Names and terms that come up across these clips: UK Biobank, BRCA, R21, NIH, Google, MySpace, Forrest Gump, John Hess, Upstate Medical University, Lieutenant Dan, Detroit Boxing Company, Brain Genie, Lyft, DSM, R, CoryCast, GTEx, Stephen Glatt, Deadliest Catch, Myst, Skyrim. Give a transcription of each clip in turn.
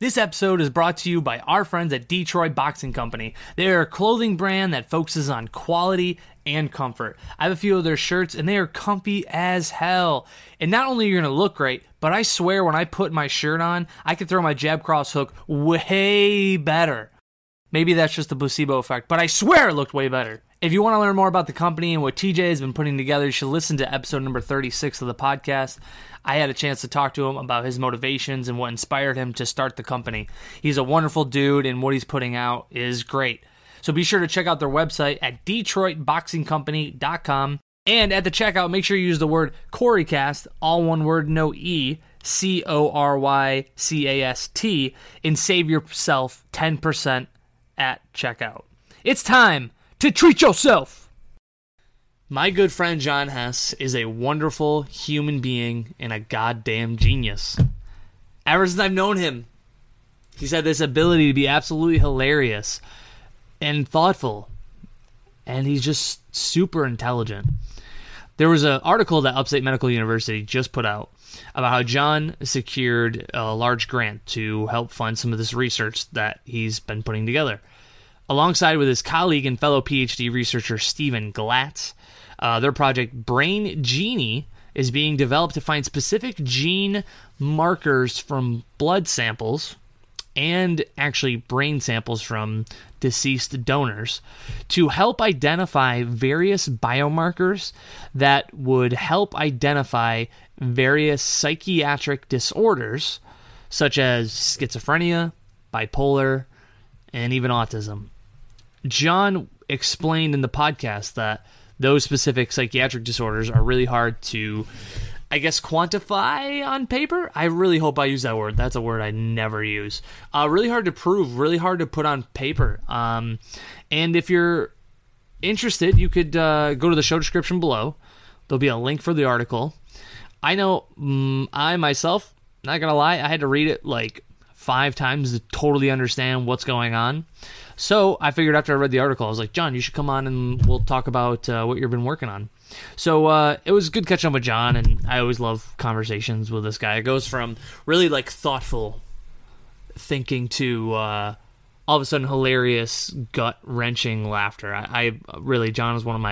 This episode is brought to you by our friends at Detroit Boxing Company. They are a clothing brand that focuses on quality and comfort. I have a few of their shirts and they are comfy as hell. And not only are you going to look great, but I swear when I put my shirt on, I can throw my jab cross hook way better. Maybe that's just the placebo effect, but I swear it looked way better. If you want to learn more about the company and what TJ has been putting together, you should listen to episode number 36 of the podcast. I had a chance to talk to him about his motivations and what inspired him to start the company. He's a wonderful dude, and what he's putting out is great. So be sure to check out their website at DetroitBoxingCompany.com. And at the checkout, make sure you use the word CoryCast, all one word, no E, CoryCast, and save yourself 10% at checkout. It's time to treat yourself. My good friend John Hess is a wonderful human being and a goddamn genius. Ever since I've known him, he's had this ability to be absolutely hilarious and thoughtful, and he's just super intelligent. There was an article that Upstate Medical University just put out about how John secured a large grant to help fund some of this research that he's been putting together, alongside with his colleague and fellow PhD researcher Stephen Glatt. Their project Brain Genie is being developed to find specific gene markers from blood samples and actually brain samples from deceased donors to help identify various biomarkers that would help identify various psychiatric disorders such as schizophrenia, bipolar, and even autism. John explained in the podcast that those specific psychiatric disorders are really hard to, I guess, quantify on paper. I really hope I use that word. That's a word I never use. Really hard to prove, really hard to put on paper. And if you're interested, you could go to the show description below. There'll be a link for the article. I know I myself, not going to lie, I had to read it like 5 times to totally understand what's going on. So I figured after I read the article, I was like, John, you should come on and we'll talk about what you've been working on. So it was good catching up with John, and I always love conversations with this guy. It goes from really like thoughtful thinking to all of a sudden hilarious, gut-wrenching laughter. I really, John is one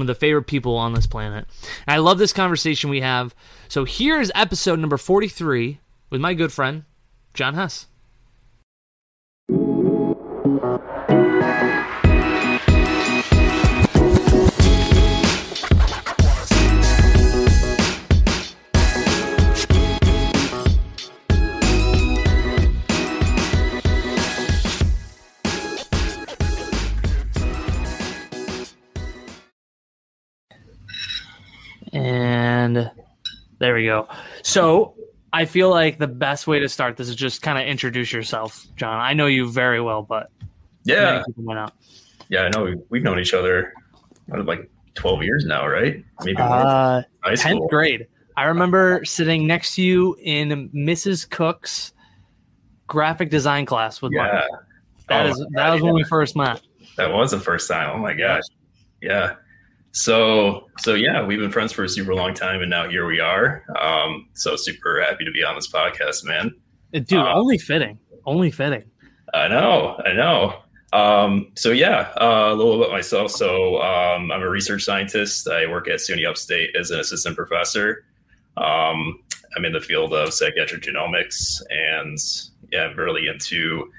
of the favorite people on this planet. And I love this conversation we have. So here's episode number 43 with my good friend, John Hess. And there we go. So I feel like the best way to start this is just kind of introduce yourself, John. I know you very well, but yeah, I know we've known each other like 12 years now, right? Maybe high school. 10th grade. I remember sitting next to you in Mrs. Cook's graphic design class with Mike. That was when we first met. That was the first time. Oh my gosh. Yeah. So yeah, we've been friends for a super long time, and now here we are. So super happy to be on this podcast, man. Dude, only fitting. I know. So yeah, a little about myself. So I'm a research scientist. I work at SUNY Upstate as an assistant professor. I'm in the field of psychiatric genomics, and yeah, I'm really into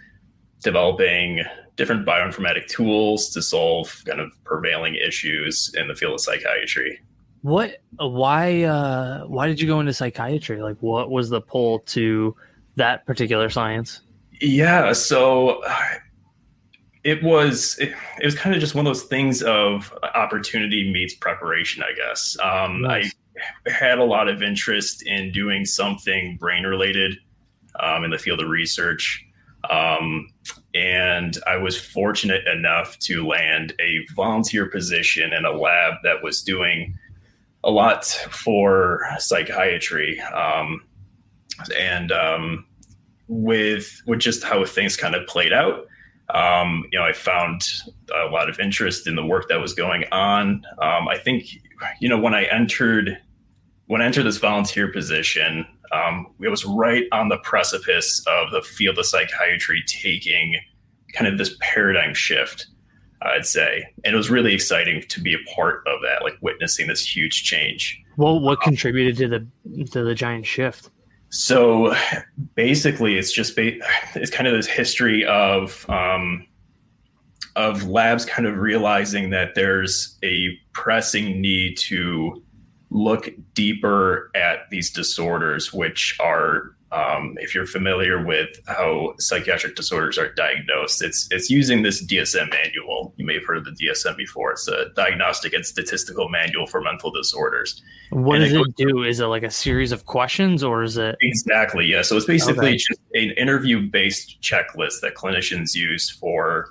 developing different bioinformatic tools to solve kind of prevailing issues in the field of psychiatry. Why did you go into psychiatry? Like, what was the pull to that particular science? Yeah. So it was kind of just one of those things of opportunity meets preparation, I guess. Nice. I had a lot of interest in doing something brain related, in the field of research. And I was fortunate enough to land a volunteer position in a lab that was doing a lot for psychiatry. And with just how things kind of played out, I found a lot of interest in the work that was going on. I think, when I entered when I entered this volunteer position, it was right on the precipice of the field of psychiatry taking kind of this paradigm shift, I'd say. And it was really exciting to be a part of that, like witnessing this huge change. Well, what contributed to the giant shift? So basically, it's kind of this history of labs kind of realizing that there's a pressing need to look deeper at these disorders, which are, if you're familiar with how psychiatric disorders are diagnosed, it's using this DSM manual. You may have heard of the DSM before. It's a Diagnostic and Statistical Manual for Mental Disorders. What does it do? Is it like a series of questions, or is it? Exactly. Yeah. So it's basically just an interview-based checklist that clinicians use for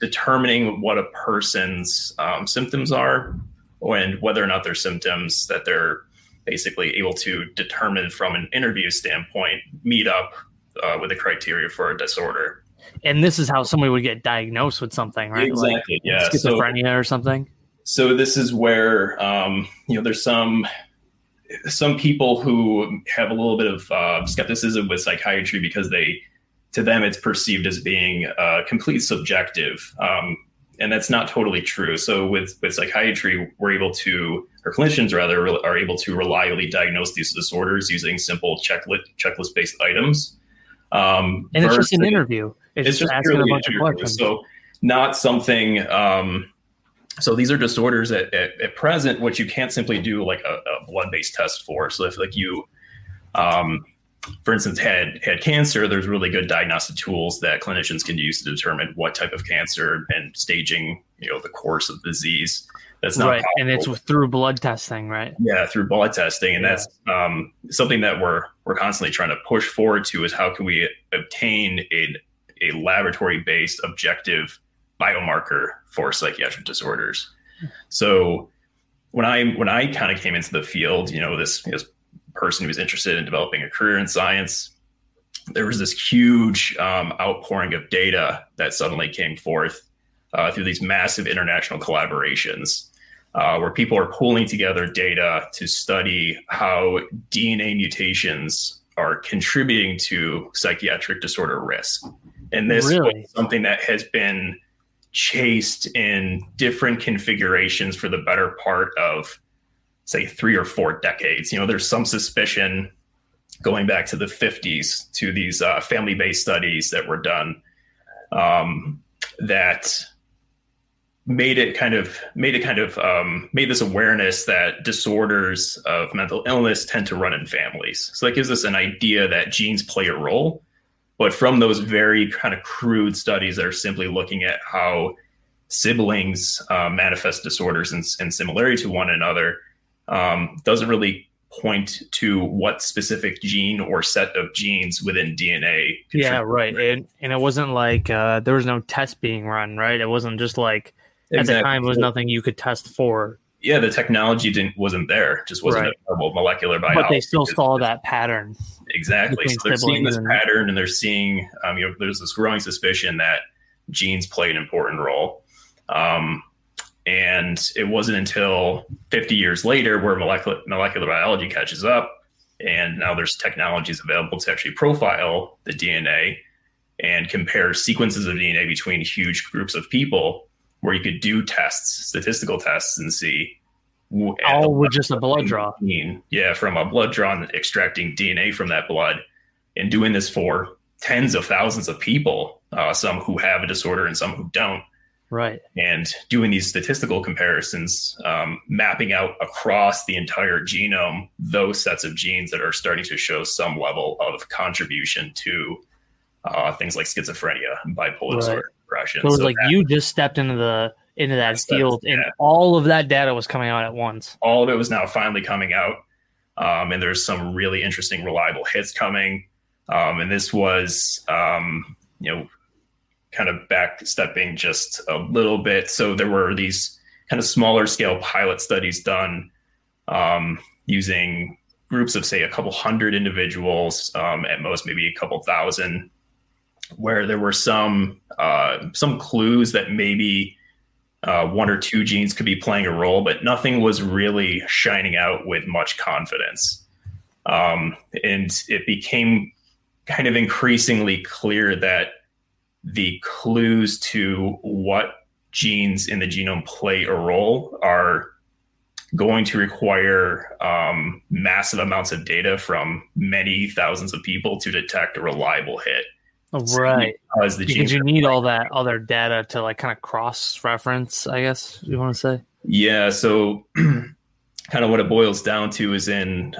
determining what a person's symptoms are, and whether or not their symptoms that they're basically able to determine from an interview standpoint meet up with the criteria for a disorder. And this is how somebody would get diagnosed with something, right? Exactly. Like, yeah. Schizophrenia or something. So this is where there's some people who have a little bit of skepticism with psychiatry because to them it's perceived as being complete subjective. And that's not totally true. So with psychiatry, clinicians are able to reliably diagnose these disorders using simple checklist-based items. And it's just an interview. It's just asking a bunch of questions. So not something, so these are disorders at present, which you can't simply do like a blood-based test for. So if like you, for instance, had cancer, there's really good diagnostic tools that clinicians can use to determine what type of cancer and staging, the course of disease. That's not right. Powerful. And it's through blood testing, right? Yeah, through blood testing. And that's something that we're constantly trying to push forward to, is how can we obtain a laboratory-based objective biomarker for psychiatric disorders. So when I kind of came into the field, this person who was interested in developing a career in science, there was this huge outpouring of data that suddenly came forth through these massive international collaborations where people are pulling together data to study how DNA mutations are contributing to psychiatric disorder risk. And this is something that has been chased in different configurations for the better part of, say, 3 or 4 decades. There's some suspicion going back to the 50s to these family-based studies that were done that made this awareness that disorders of mental illness tend to run in families. So that gives us an idea that genes play a role, but from those very kind of crude studies that are simply looking at how siblings manifest disorders and similarity to one another, doesn't really point to what specific gene or set of genes within DNA. Yeah, right. And it wasn't like there was no test being run, right? It wasn't just like at the time it was nothing you could test for. Yeah, the technology wasn't there. Just wasn't available molecular biology. But they still saw that pattern. Exactly. So they're seeing this pattern, and they're seeing there's this growing suspicion that genes play an important role. And it wasn't until 50 years later where molecular biology catches up, and now there's technologies available to actually profile the DNA and compare sequences of DNA between huge groups of people, where you could do tests, statistical tests, and see all with just a blood draw. Yeah, from a blood draw and extracting DNA from that blood, and doing this for tens of thousands of people, some who have a disorder and some who don't. Right. And doing these statistical comparisons, mapping out across the entire genome those sets of genes that are starting to show some level of contribution to things like schizophrenia and bipolar disorder, depression. So it was you just stepped into that field, and all of that data was coming out at once. All of it was now finally coming out, and there's some really interesting, reliable hits coming. And this was, kind of backstepping just a little bit. So there were these kind of smaller scale pilot studies done using groups of, say, a couple hundred individuals, at most maybe a couple thousand, where there were some clues that maybe one or two genes could be playing a role, but nothing was really shining out with much confidence. And it became kind of increasingly clear that the clues to what genes in the genome play a role are going to require massive amounts of data from many thousands of people to detect a reliable hit. Right. So because you need all their data to like kind of cross-reference, I guess you want to say? Yeah. So kind of what it boils down to is in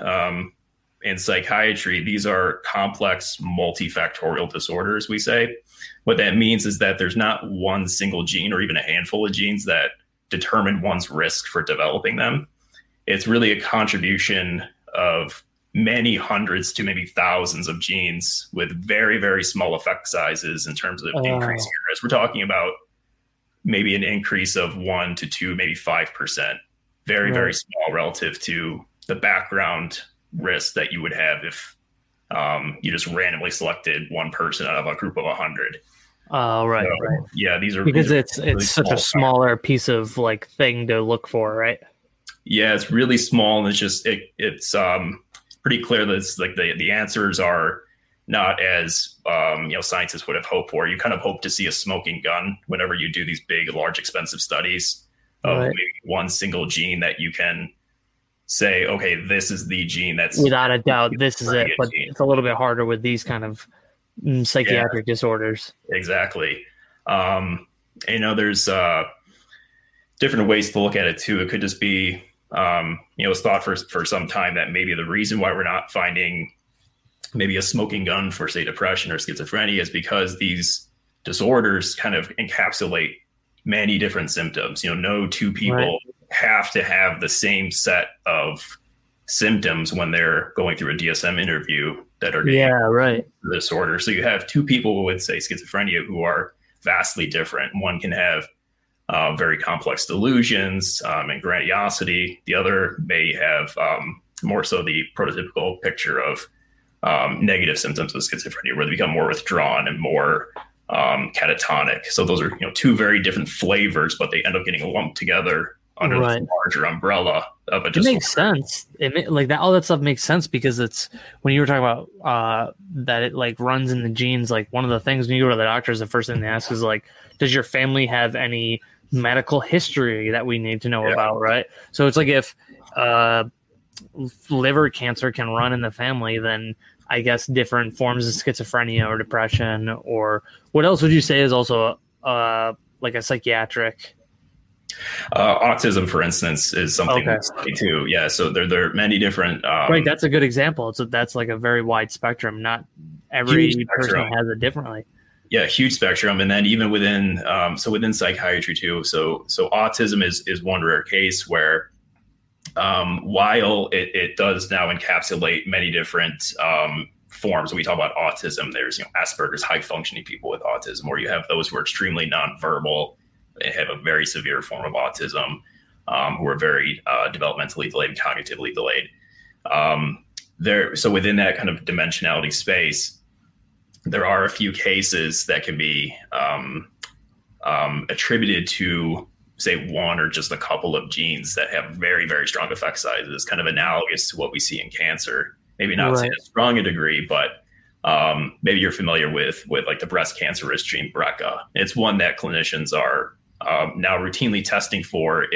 psychiatry, these are complex multifactorial disorders, we say. What that means is that there's not one single gene or even a handful of genes that determine one's risk for developing them. It's really a contribution of many hundreds to maybe thousands of genes with very, very small effect sizes in terms of increasing risk. We're talking about maybe an increase of 1 to 2, maybe 5%. Very, very small relative to the background risk that you would have if you just randomly selected one person out of a group of 100. Right. Yeah, these are because it's such a smaller piece of like thing to look for, right? Yeah, it's really small, and it's just it's pretty clear that it's like the answers are not as scientists would have hoped for. You kind of hope to see a smoking gun whenever you do these big, large, expensive studies of maybe one single gene that you can say, okay, this is the gene that's without a doubt this is it. But it's a little bit harder with these kind of psychiatric disorders. Exactly. There's different ways to look at it too. It could just be it was thought for some time that maybe the reason why we're not finding maybe a smoking gun for, say, depression or schizophrenia is because these disorders kind of encapsulate many different symptoms. No two people have to have the same set of symptoms when they're going through a DSM interview that are getting the disorder. So you have two people with, say, schizophrenia who are vastly different. One can have very complex delusions and grandiosity. The other may have more so the prototypical picture of negative symptoms of schizophrenia, where they become more withdrawn and more catatonic. So those are two very different flavors, but they end up getting lumped together under the larger umbrella of a disorder. It makes sense. All that stuff makes sense because it's when you were talking about that it like runs in the genes. Like one of the things when you go to the doctors, the first thing they ask is like, does your family have any medical history that we need to know about? Right. So it's like if liver cancer can run in the family, then I guess different forms of schizophrenia or depression, or what else would you say is also like a psychiatric? Autism, for instance, is something that's too. Yeah. So there are many different. Right. That's a good example. So that's like a very wide spectrum. Not every person has it differently. Yeah. Huge spectrum. And then even within, within psychiatry too. So autism is one rare case where, while it does now encapsulate many different, forms. When we talk about autism, there's, Asperger's, high functioning people with autism, or you have those who are extremely nonverbal. They have a very severe form of autism, who are very developmentally delayed, cognitively delayed. So within that kind of dimensionality space, there are a few cases that can be attributed to, say, one or just a couple of genes that have very, very strong effect sizes, kind of analogous to what we see in cancer. Maybe not to as strong a degree, but maybe you're familiar with like the breast cancerous gene BRCA. It's one that clinicians are now routinely testing for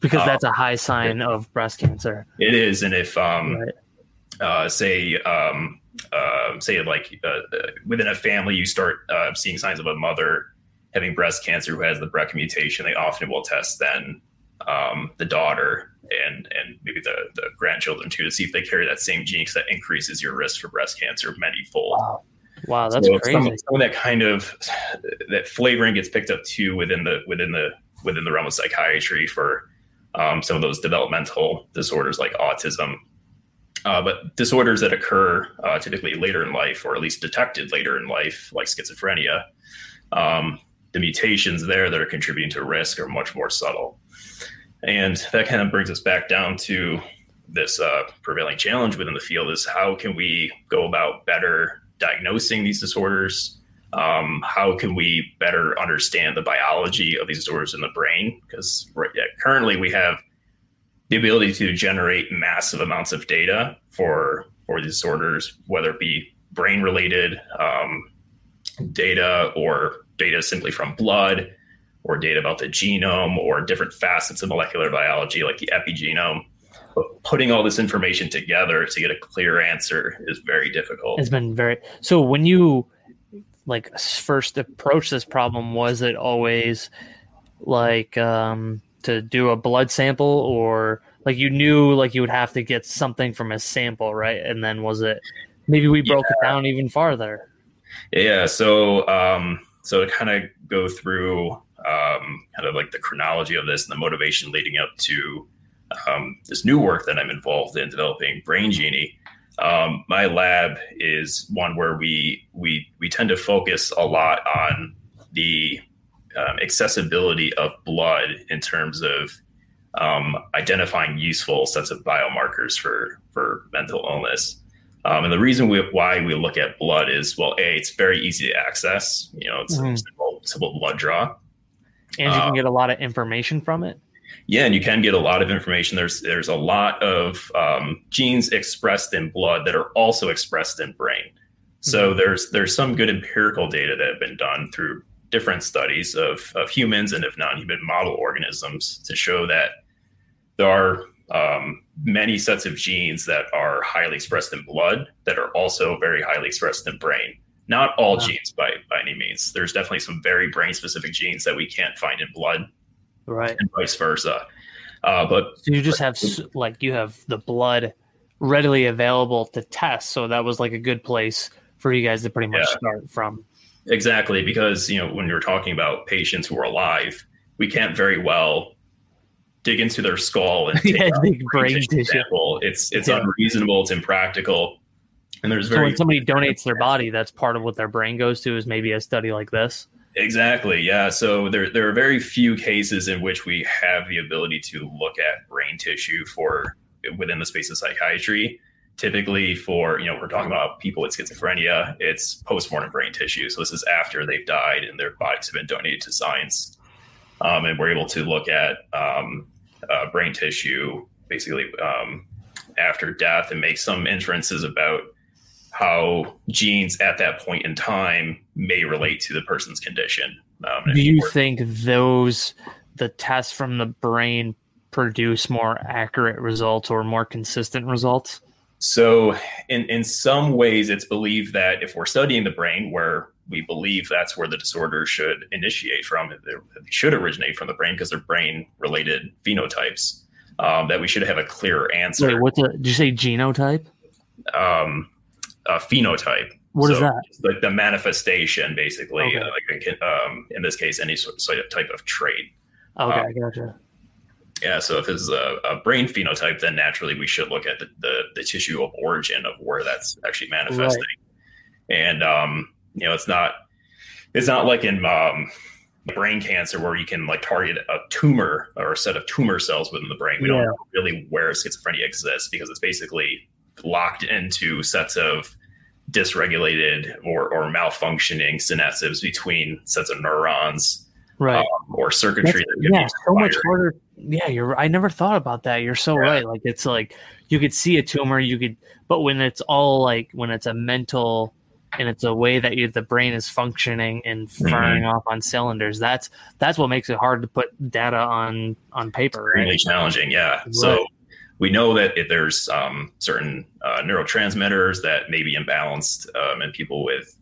because that's a high sign of breast cancer. It is. And if, within a family, you start seeing signs of a mother having breast cancer who has the BRCA mutation, they often will test then the daughter and maybe the grandchildren too, to see if they carry that same gene, because that increases your risk for breast cancer manyfold. Wow, that's so crazy. Some of that kind of that flavoring gets picked up too within the realm of psychiatry for some of those developmental disorders like autism, but disorders that occur typically later in life, or at least detected later in life, like schizophrenia. The mutations there that are contributing to risk are much more subtle. And that kind of brings us back down to this prevailing challenge within the field is how can we go about better diagnosing these disorders, How can we better understand the biology of these disorders in the brain? Because currently we have the ability to generate massive amounts of data for these disorders, whether it be brain-related data or data simply from blood or data about the genome or different facets of molecular biology like the epigenome. But putting all this information together to get a clear answer is very difficult. It's been very... So when you like first approach this problem, was it always like to do a blood sample, or like you knew like you would have to get something from a sample, right? And then was it maybe we broke it down even farther? Yeah. So to kind of go through kind of like the chronology of this and the motivation leading up to this new work that I'm involved in developing, Brain Genie. My lab is one where we tend to focus a lot on the accessibility of blood in terms of identifying useful sets of biomarkers for mental illness. And the reason why we look at blood is, well, A, it's very easy to access. You know, it's a simple blood draw. And you can get a lot of information from it. Yeah, and you can get a lot of information. There's a lot of genes expressed in blood that are also expressed in brain. So there's some good empirical data that have been done through different studies of humans and of non-human model organisms to show that there are many sets of genes that are highly expressed in blood that are also very highly expressed in brain. Not all genes by any means. There's definitely some very brain-specific genes that we can't find in blood. Right. And vice versa. But so you just have like you have the blood readily available to test. So that was like a good place for you guys to pretty much start from. Exactly. Because, you know, when you're talking about patients who are alive, we can't very well dig into their skull and take brain tissue. It's unreasonable. It's impractical. And there's so when somebody donates their body, that's part of what their brain goes to is maybe a study like this. Exactly. Yeah. So there are very few cases in which we have the ability to look at brain tissue for within the space of psychiatry. Typically for, you know, we're talking about people with schizophrenia, it's postmortem brain tissue. So this is after they've died and their bodies have been donated to science. And we're able to look at brain tissue basically after death and make some inferences about how genes at that point in time may relate to the person's condition. Do you think the tests from the brain produce more accurate results or more consistent results? So in some ways it's believed that if we're studying the brain, where we believe that's where the disorder should initiate from, it should originate from the brain because they're brain related phenotypes, that we should have a clearer answer. Wait, did you say genotype? Phenotype. What is that? Like the manifestation, basically. Okay. Like in this case, any sort of type of trait. Okay, gotcha. Yeah, so if it's a brain phenotype, then naturally we should look at the tissue of origin of where that's actually manifesting. Right. And you know, it's not like in brain cancer where you can like target a tumor or a set of tumor cells within the brain. We don't know really where schizophrenia exists because it's basically locked into sets of dysregulated or malfunctioning synapses between sets of neurons, right? Or circuitry. So much harder. Yeah, I never thought about that. You're so right. Like it's like you could see a tumor, but when it's all like when it's a mental and it's a way that the brain is functioning and firing off on cylinders, that's what makes it hard to put data on paper. Right? Really challenging. Yeah. Right. So. We know that if there's certain neurotransmitters that may be imbalanced in people with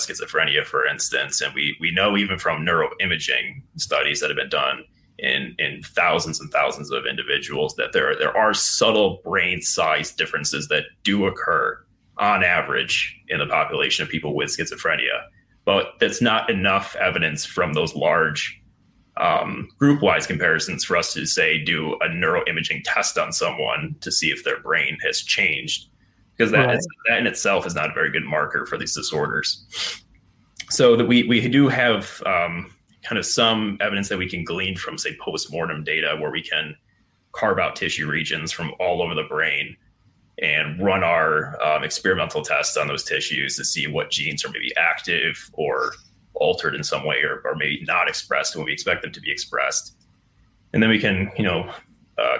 schizophrenia, for instance, and we know even from neuroimaging studies that have been done in thousands and thousands of individuals that there are subtle brain size differences that do occur on average in the population of people with schizophrenia, but that's not enough evidence from those large group-wise comparisons for us to say do a neuroimaging test on someone to see if their brain has changed, because that in itself is not a very good marker for these disorders. So that we do have kind of some evidence that we can glean from, say, post-mortem data where we can carve out tissue regions from all over the brain and run our experimental tests on those tissues to see what genes are maybe active or altered in some way, or maybe not expressed when we expect them to be expressed. And then we can,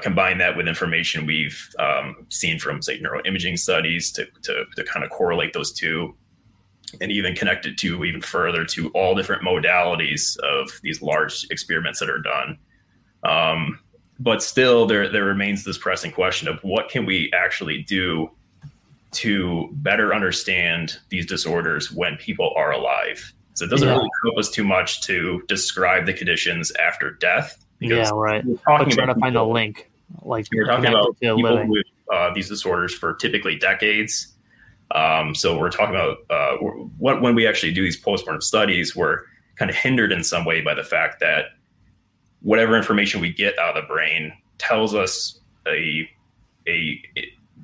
combine that with information we've seen from, say, neuroimaging studies to kind of correlate those two, and even connect it to even further to all different modalities of these large experiments that are done. But still, there remains this pressing question of what can we actually do to better understand these disorders when people are alive? So it doesn't really help us too much to describe the conditions after death. Yeah, right. But trying to find a link. Like you're talking about people with these disorders for typically decades. So we're talking about when we actually do these postmortem studies, we're kind of hindered in some way by the fact that whatever information we get out of the brain tells us it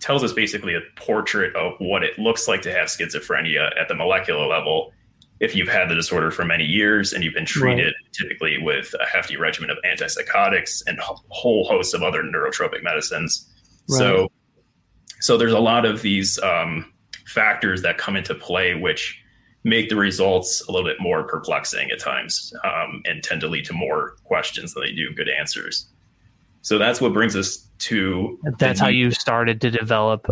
tells us basically a portrait of what it looks like to have schizophrenia at the molecular level. If you've had the disorder for many years and you've been treated typically with a hefty regimen of antipsychotics and a whole host of other neurotropic medicines. Right. So there's a lot of these factors that come into play, which make the results a little bit more perplexing at times and tend to lead to more questions than they do good answers. So that's what brings us to... That's how you started to develop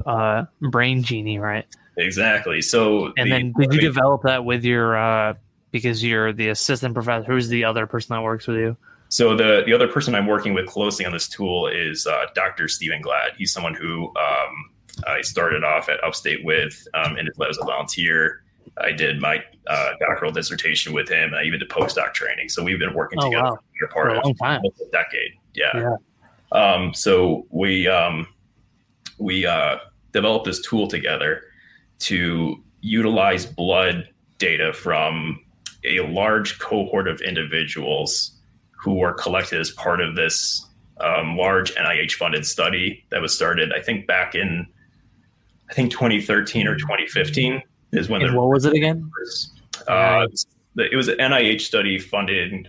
Brain Genie, right? Exactly. So, and then did you develop that with your, because you're the assistant professor, who's the other person that works with you? So the other person I'm working with closely on this tool is Dr. Stephen Glatt. He's someone who I started off at Upstate with, and as a volunteer, I did my doctoral dissertation with him, and I even did postdoc training. So we've been working together for a long time, a decade. Yeah. So we developed this tool together to utilize blood data from a large cohort of individuals who are collected as part of this large NIH-funded study that was started, I think, back in, 2013 or 2015 is when. What was it again? It was an NIH study funding.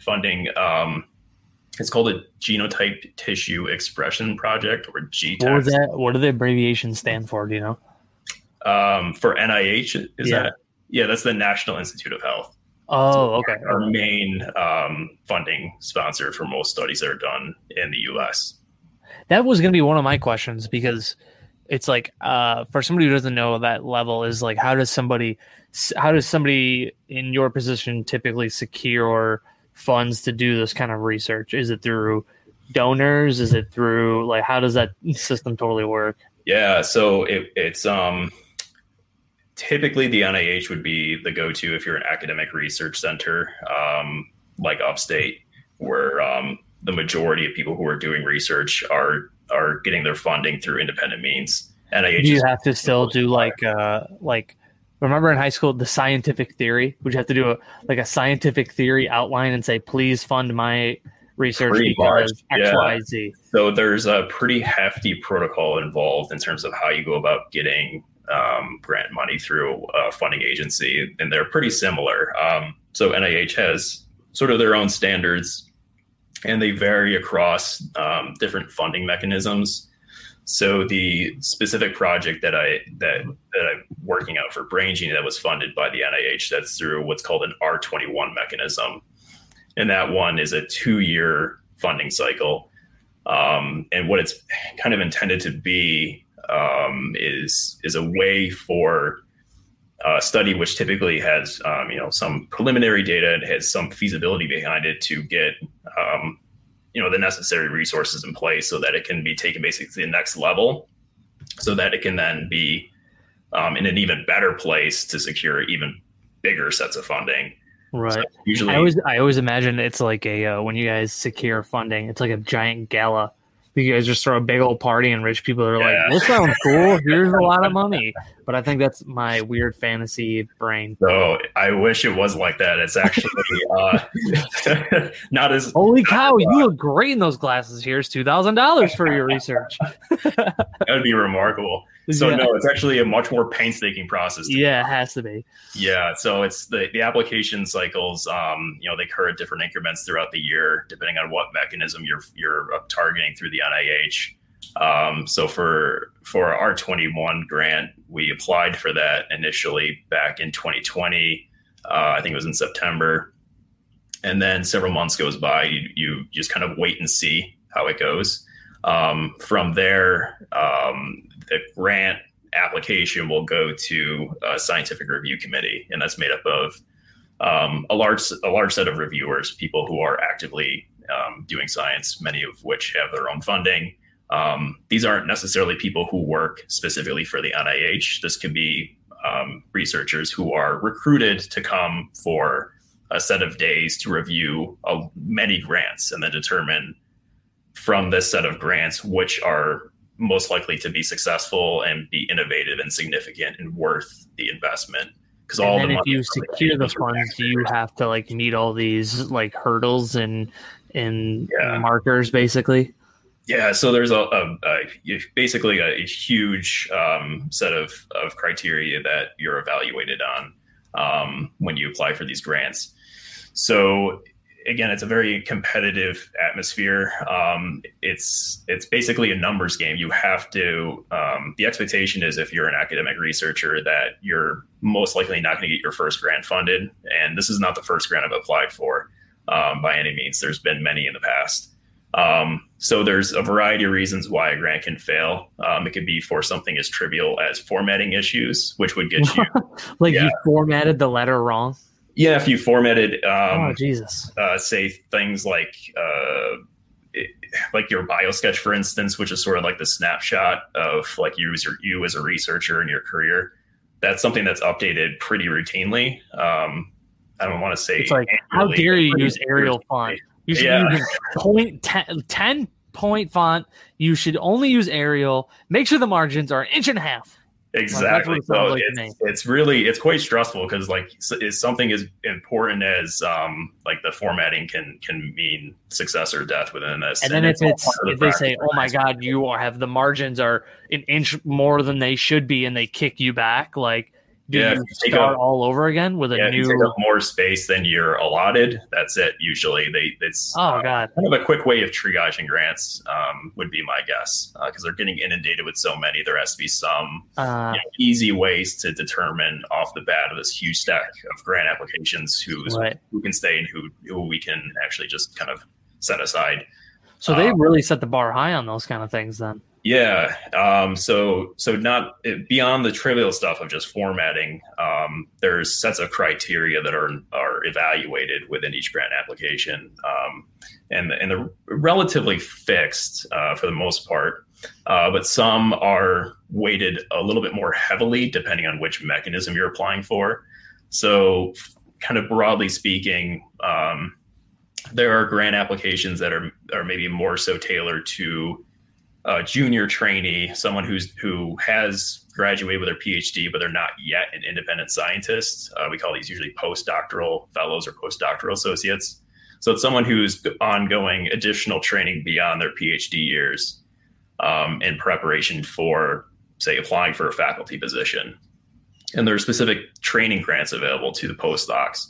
It's called a Genotype Tissue Expression Project, or GTEx. What was that? What do the abbreviations stand for? Do you know? For NIH, that's the National Institute of Health. Oh, okay. Our main funding sponsor for most studies that are done in the U.S. That was going to be one of my questions, because it's like for somebody who doesn't know that level is like, how does somebody in your position typically secure funds to do this kind of research? Is it through donors? Is it through like, how does that system totally work? Yeah, so it's typically, the NIH would be the go-to if you're an academic research center like Upstate, where the majority of people who are doing research are getting their funding through independent means. NIH. Do you have to still do remember in high school the scientific theory? Would you have to do a scientific theory outline and say, please fund my research because X, Y, Z? So there's a pretty hefty protocol involved in terms of how you go about getting grant money through a funding agency, and they're pretty similar. So NIH has sort of their own standards, and they vary across different funding mechanisms. So the specific project that I'm working out for Brain Genie that was funded by the NIH, that's through what's called an R21 mechanism, and that one is a 2-year funding cycle. And what it's kind of intended to be is a way for a study which typically has some preliminary data and has some feasibility behind it to get the necessary resources in place so that it can be taken basically to the next level, so that it can then be in an even better place to secure even bigger sets of funding. Right. So usually, I always imagine it's like a when you guys secure funding, it's like a giant gala. You guys just throw a big old party, and rich people are like, "This sounds cool. Here's a lot of money." But I think that's my weird fantasy brain. So I wish it was like that. It's actually not as. Holy cow! You look great in those glasses. Here's $2,000 for your research. That would be remarkable. So no, it's actually a much more painstaking process. It has to be. Yeah, so it's the application cycles. They occur at different increments throughout the year, depending on what mechanism you're targeting through the NIH. So for our R21 grant, we applied for that initially back in 2020. I think it was in September. And then several months goes by, you just kind of wait and see how it goes. From there, the grant application will go to a scientific review committee, and that's made up of a large set of reviewers, people who are actively doing science, many of which have their own funding. These aren't necessarily people who work specifically for the NIH. This could be researchers who are recruited to come for a set of days to review many grants and then determine from this set of grants which are most likely to be successful and be innovative and significant and worth the investment. Because all the money, if you secure the funds, do you have to like meet all these like hurdles and markers basically? Yeah, so there's basically a huge set of criteria that you're evaluated on when you apply for these grants. So again, it's a very competitive atmosphere. It's basically a numbers game. You have to, the expectation is if you're an academic researcher that you're most likely not going to get your first grant funded. And this is not the first grant I've applied for by any means. There's been many in the past. So there's a variety of reasons why a grant can fail. It could be for something as trivial as formatting issues, which would get you you formatted the letter wrong. Yeah. If you formatted, say things like your bio sketch, for instance, which is sort of like the snapshot of like you as a researcher in your career, that's something that's updated pretty routinely. I don't want to say it's like, how dare you use Arial font? You should use 10-point font. You should only use Arial. Make sure the margins are an inch and a half. Exactly. So it's quite stressful because like something as important as like the formatting can mean success or death within this. And then if they say, "Oh my God, the margins are an inch more than they should be," and they kick you back, like. You start all over again with a new. If you take up more space than you're allotted, that's it. Usually, kind of a quick way of triaging grants would be my guess because they're getting inundated with so many. There has to be some easy ways to determine off the bat of this huge stack of grant applications who can stay and who we can actually just kind of set aside. So they really set the bar high on those kind of things then. Yeah. So not beyond the trivial stuff of just formatting. There's sets of criteria that are evaluated within each grant application, and they're relatively fixed for the most part. But some are weighted a little bit more heavily depending on which mechanism you're applying for. So, kind of broadly speaking, there are grant applications that are maybe more so tailored to a junior trainee, someone who has graduated with their PhD, but they're not yet an independent scientist. We call these usually postdoctoral fellows or postdoctoral associates. So it's someone who's ongoing additional training beyond their PhD years in preparation for, say, applying for a faculty position. And there are specific training grants available to the postdocs.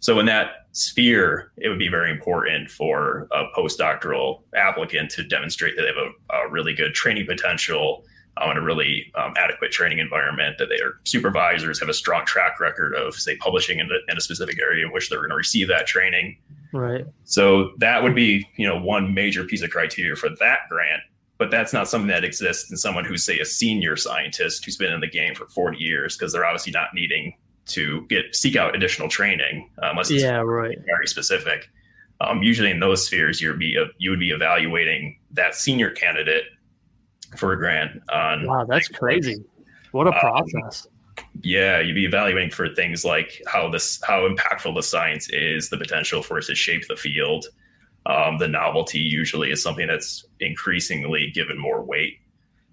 So in that sphere, it would be very important for a postdoctoral applicant to demonstrate that they have a really good training potential and a really adequate training environment, that their supervisors have a strong track record of, say, publishing in a specific area in which they're going to receive that training. Right. So that would be, one major piece of criteria for that grant. But that's not something that exists in someone who's, say, a senior scientist who's been in the game for 40 years because they're obviously not needing to seek out additional training unless it's very specific. Usually in those spheres, you would be evaluating that senior candidate for a grant. Wow, that's crazy. What a process. Yeah, you'd be evaluating for things like how impactful the science is, the potential for it to shape the field. The novelty usually is something that's increasingly given more weight.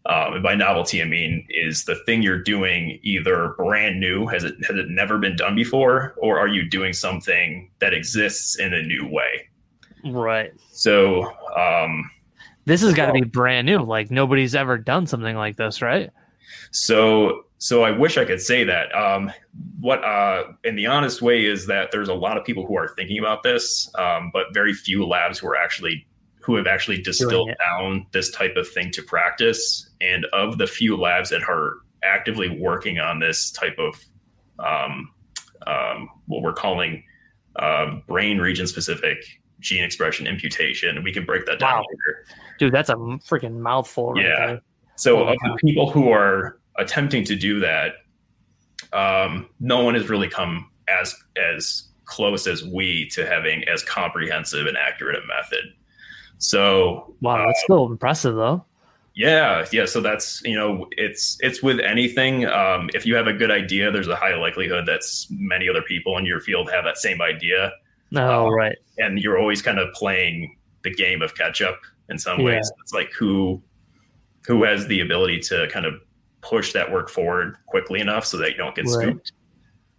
And by novelty, I mean, is the thing you're doing either brand new, has it never been done before, or are you doing something that exists in a new way? Right. So this has got to be brand new. Like nobody's ever done something like this, right? So I wish I could say that. In the honest way is that there's a lot of people who are thinking about this, but very few labs who are actually who have actually distilled down this type of thing to practice. And of the few labs that are actively working on this type of what we're calling brain region specific gene expression imputation, we can break that down later. Dude, that's a freaking mouthful. Right there. So of the people who are attempting to do that, no one has really come as close as we to having as comprehensive and accurate a method. So that's still impressive though. Yeah. So that's, it's with anything. If you have a good idea, there's a high likelihood that many other people in your field have that same idea. Right. And you're always kind of playing the game of catch up in some ways. It's like who has the ability to kind of push that work forward quickly enough so that you don't get scooped.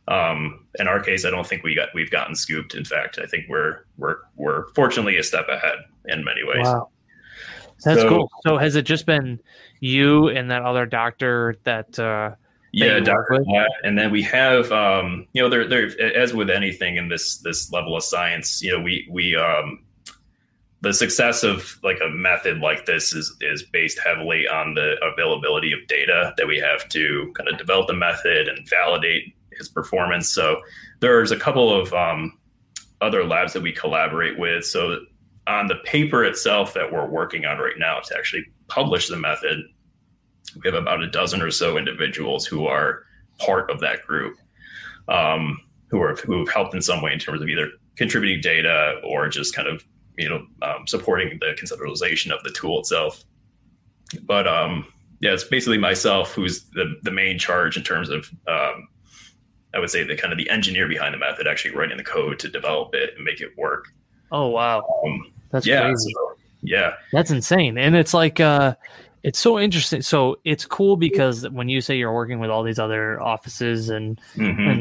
In our case, I don't think we've gotten scooped. In fact, I think we're fortunately a step ahead in many ways. Wow. That's cool. So has it just been you and that other doctor that, Dr. Glatt, and then we have, as with anything in this level of science, the success of like a method like this is based heavily on the availability of data that we have to kind of develop the method and validate his performance. So there's a couple of other labs that we collaborate with. So on the paper itself that we're working on right now to actually publish the method, we have about a dozen or so individuals who are part of that group, who've helped in some way in terms of either contributing data or just kind of supporting the conceptualization of the tool itself. But it's basically myself who's the main charge in terms of I would say the engineer behind the method, actually writing the code to develop it and make it work. Oh wow, that's crazy. So, that's insane, and it's like it's so interesting. So it's cool because when you say you're working with all these other offices and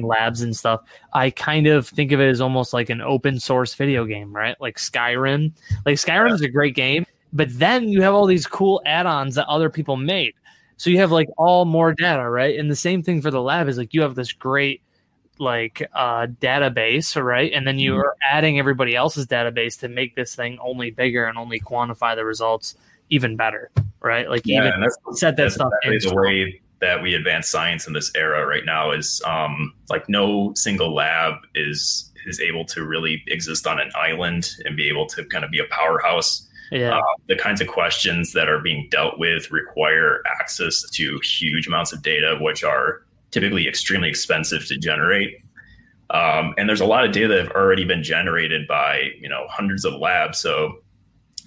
labs and stuff, I kind of think of it as almost like an open source video game, right? Like Skyrim. Like Skyrim is a great game, but then you have all these cool add-ons that other people made. So you have like all more data, right? And the same thing for the lab is like you have this great database, right? And then you are adding everybody else's database to make this thing only bigger and only quantify the results even better. Right, that's the way that we advance science in this era right now is no single lab is able to really exist on an island and be able to kind of be a powerhouse. The kinds of questions that are being dealt with require access to huge amounts of data, which are typically extremely expensive to generate. And there's a lot of data that have already been generated by hundreds of labs. So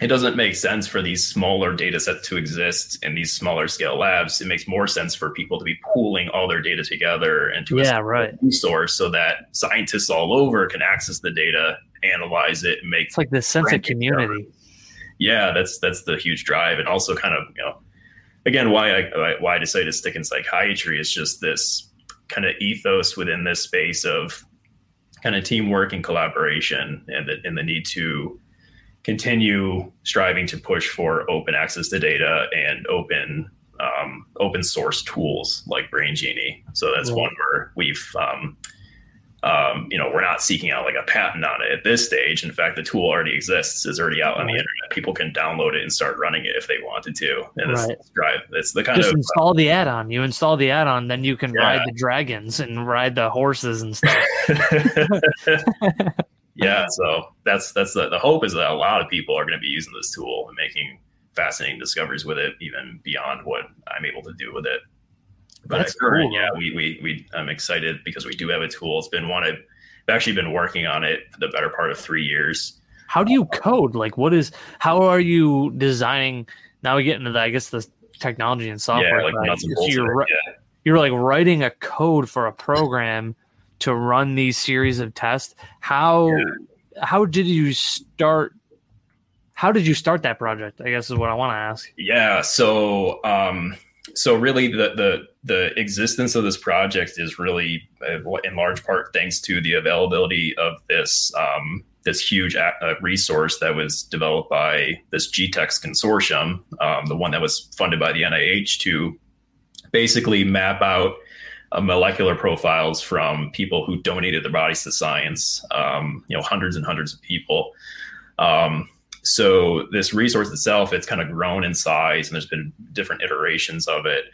it doesn't make sense for these smaller data sets to exist in these smaller scale labs. It makes more sense for people to be pooling all their data together into a resource so that scientists all over can access the data, analyze it, and make... It's like this sense of community. Yeah, that's the huge drive. And also kind of, again, why I decided to stick in psychiatry is just this kind of ethos within this space of kind of teamwork and collaboration and the need to continue striving to push for open access to data and open source tools like Brain Genie. So that's one where we've, we're not seeking out like a patent on it at this stage. In fact, the tool already exists, is already out on the internet. People can download it and start running it if they wanted to. And that's drive. That's the kind install the add-on. You install the add-on, then you can ride the dragons and ride the horses and stuff. Yeah, so that's the hope is that a lot of people are going to be using this tool and making fascinating discoveries with it, even beyond what I'm able to do with it. But that's cool. Yeah, I'm excited because we do have a tool. It's been one I've actually been working on it for the better part of 3 years. How do you code? How are you designing? Now we get into the technology and software. You're like writing a code for a program to run these series of tests. How did you start that project, I guess is what I want to ask. Yeah. So, so really the existence of this project is really in large part thanks to the availability of this, this huge resource that was developed by this GTEx consortium, the one that was funded by the NIH to basically map out molecular profiles from people who donated their bodies to science, hundreds and hundreds of people. So this resource itself, it's kind of grown in size, and there's been different iterations of it.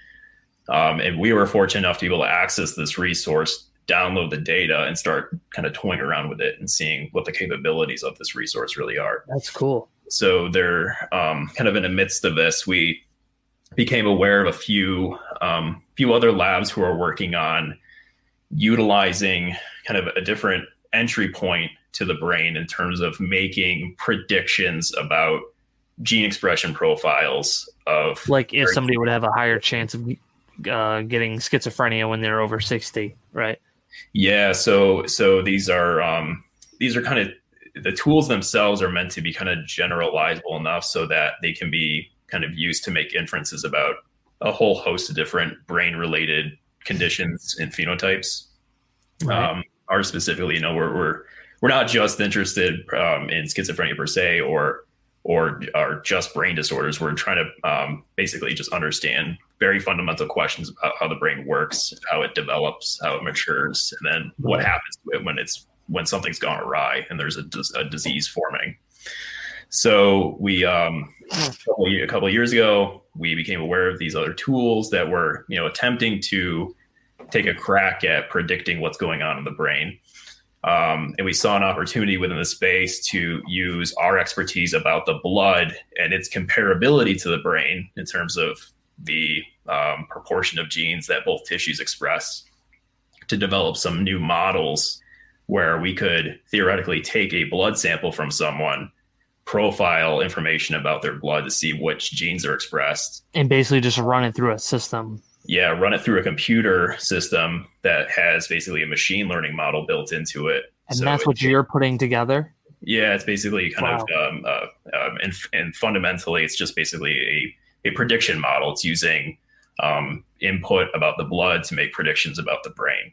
And we were fortunate enough to be able to access this resource, download the data, and start kind of toying around with it and seeing what the capabilities of this resource really are. That's cool. So they're kind of in the midst of this, we became aware of a few other labs who are working on utilizing kind of a different entry point to the brain in terms of making predictions about gene expression profiles of, like, if somebody would have a higher chance of getting schizophrenia when they're over 60, right? Yeah. So these are kind of, the tools themselves are meant to be kind of generalizable enough so that they can be kind of used to make inferences about a whole host of different brain related conditions and phenotypes. Right. Ours specifically, you know, we're not just interested in schizophrenia per se, or just brain disorders. We're trying to basically just understand very fundamental questions about how the brain works, how it develops, how it matures, and then what happens to it when something's gone awry and there's a disease forming. So we a couple of years ago, we became aware of these other tools that were, you know, attempting to take a crack at predicting what's going on in the brain. And we saw an opportunity within the space to use our expertise about the blood and its comparability to the brain in terms of the proportion of genes that both tissues express to develop some new models where we could theoretically take a blood sample from someone, profile information about their blood to see which genes are expressed. And basically just run it through a system. Yeah, run it through a computer system that has basically a machine learning model built into it. And so that's what you're putting together? Yeah, it's basically kind of, and fundamentally, it's just basically a prediction model. It's using input about the blood to make predictions about the brain.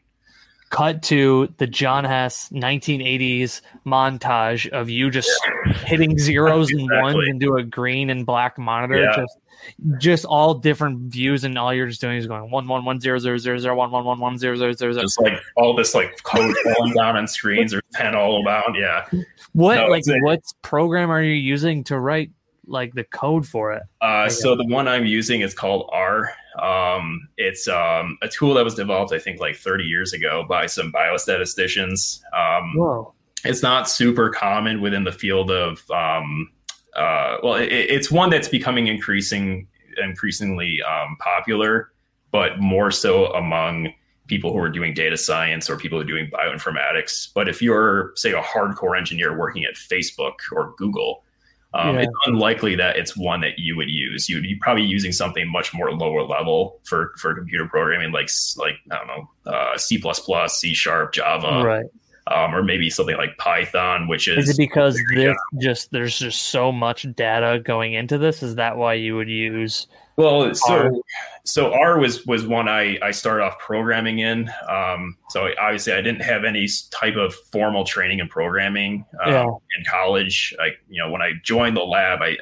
Cut to the John Hess 1980s montage of you just hitting zeros exactly. and ones into a green and black monitor. Yeah. Just all different views, and all you're just doing is going 1 1 1 0 0 0 0 1 1 1 1 0 0 0 0. It's like all this like code falling down on screens or 10 all around. Yeah. What program are you using to write like the code for it? So the one I'm using is called R. It's a tool that was developed, I think, like 30 years ago by some biostatisticians. It's not super common within the field of it's one that's becoming increasingly popular, but more so among people who are doing data science or people who are doing bioinformatics. But if you're, say, a hardcore engineer working at Facebook or Google, it's unlikely that it's one that you would use. You'd be probably using something much more lower level for computer programming, like I don't know, C++, C#, Java, right? Or maybe something like Python, which is it because there's just so much data going into this? Is that why you would use? Well, so R was one I started off programming in. So obviously I didn't have any type of formal training in programming in college. When I joined the lab, I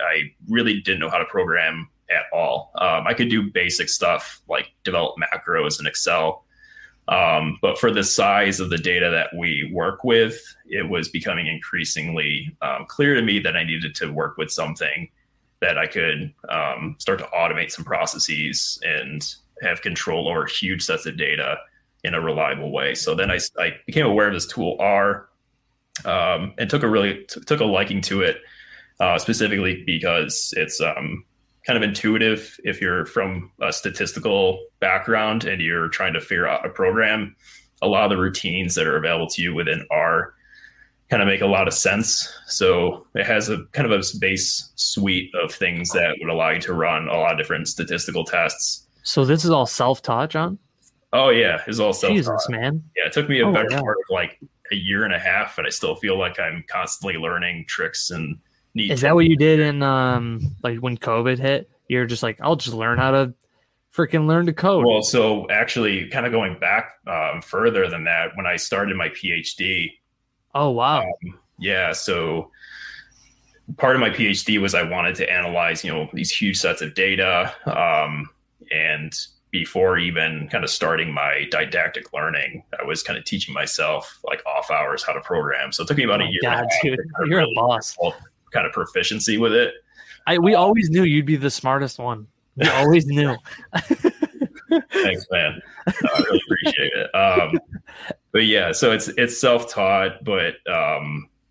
really didn't know how to program at all. I could do basic stuff like develop macros in Excel. But for the size of the data that we work with, it was becoming increasingly clear to me that I needed to work with something that I could start to automate some processes and have control over huge sets of data in a reliable way. So then I became aware of this tool R, and took a liking to it, specifically because it's kind of intuitive. If you're from a statistical background and you're trying to figure out a program, a lot of the routines that are available to you within R kind of make a lot of sense. So it has a kind of a base suite of things that would allow you to run a lot of different statistical tests. So this is all self-taught, John? Oh yeah, it's all self-taught. Jesus, man. Yeah, it took me a better part of like a year and a half, and I still feel like I'm constantly learning tricks and neat. Is that what you did in like when COVID hit? You're just like, I'll just learn how to freaking learn to code. Well, so actually, kind of going back further than that, when I started my PhD. Oh, wow. So part of my PhD was I wanted to analyze, you know, these huge sets of data. And before even kind of starting my didactic learning, I was kind of teaching myself like off hours how to program. So it took me about a year. God, dude, you're a boss. kind of proficiency with it. We always knew you'd be the smartest one. We always knew. Thanks, man. No, I really appreciate it. But yeah, so it's self-taught, but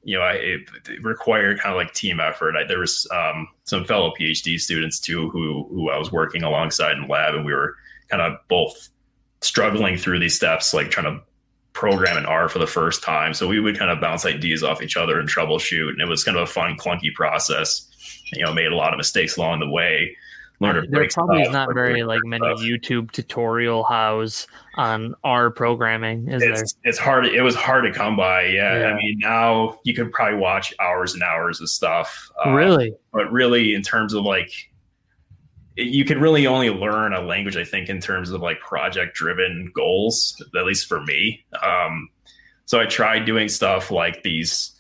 it required kind of like team effort. There was some fellow PhD students too who I was working alongside in lab, and we were kind of both struggling through these steps, like trying to program in R for the first time. So we would kind of bounce ideas off each other and troubleshoot, and it was kind of a fun, clunky process. Made a lot of mistakes along the way. There probably is not very like many YouTube tutorial hows on R programming, is there? It's hard. It was hard to come by. Yeah. I mean, now you could probably watch hours and hours of stuff. Really? But really, in terms of like, you can really only learn a language, I think, in terms of like project-driven goals, at least for me. So I tried doing stuff like these,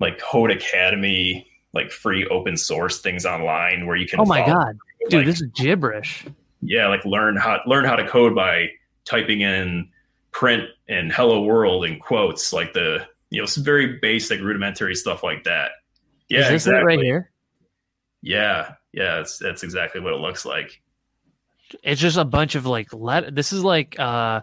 like Code Academy, like free open source things online where you can. Oh my God. Dude, like, this is gibberish. Yeah, like learn how to code by typing in print and hello world in quotes, like the some very basic rudimentary stuff like that. Yeah, is this exactly it right here? Yeah, that's exactly what it looks like. It's just a bunch of like this is like remember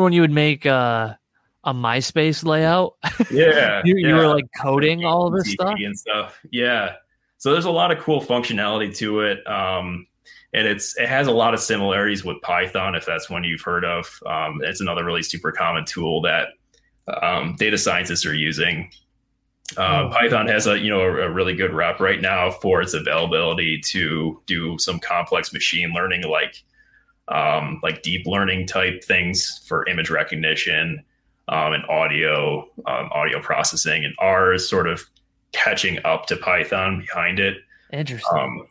when you would make a MySpace layout? Yeah, you were like coding all of this stuff and stuff. Yeah. So there's a lot of cool functionality to it, and it has a lot of similarities with Python, if that's one you've heard of. It's another really super common tool that data scientists are using. Python has a really good rep right now for its availability to do some complex machine learning, like deep learning type things for image recognition and audio processing. And R is sort of catching up to Python behind it. Interesting.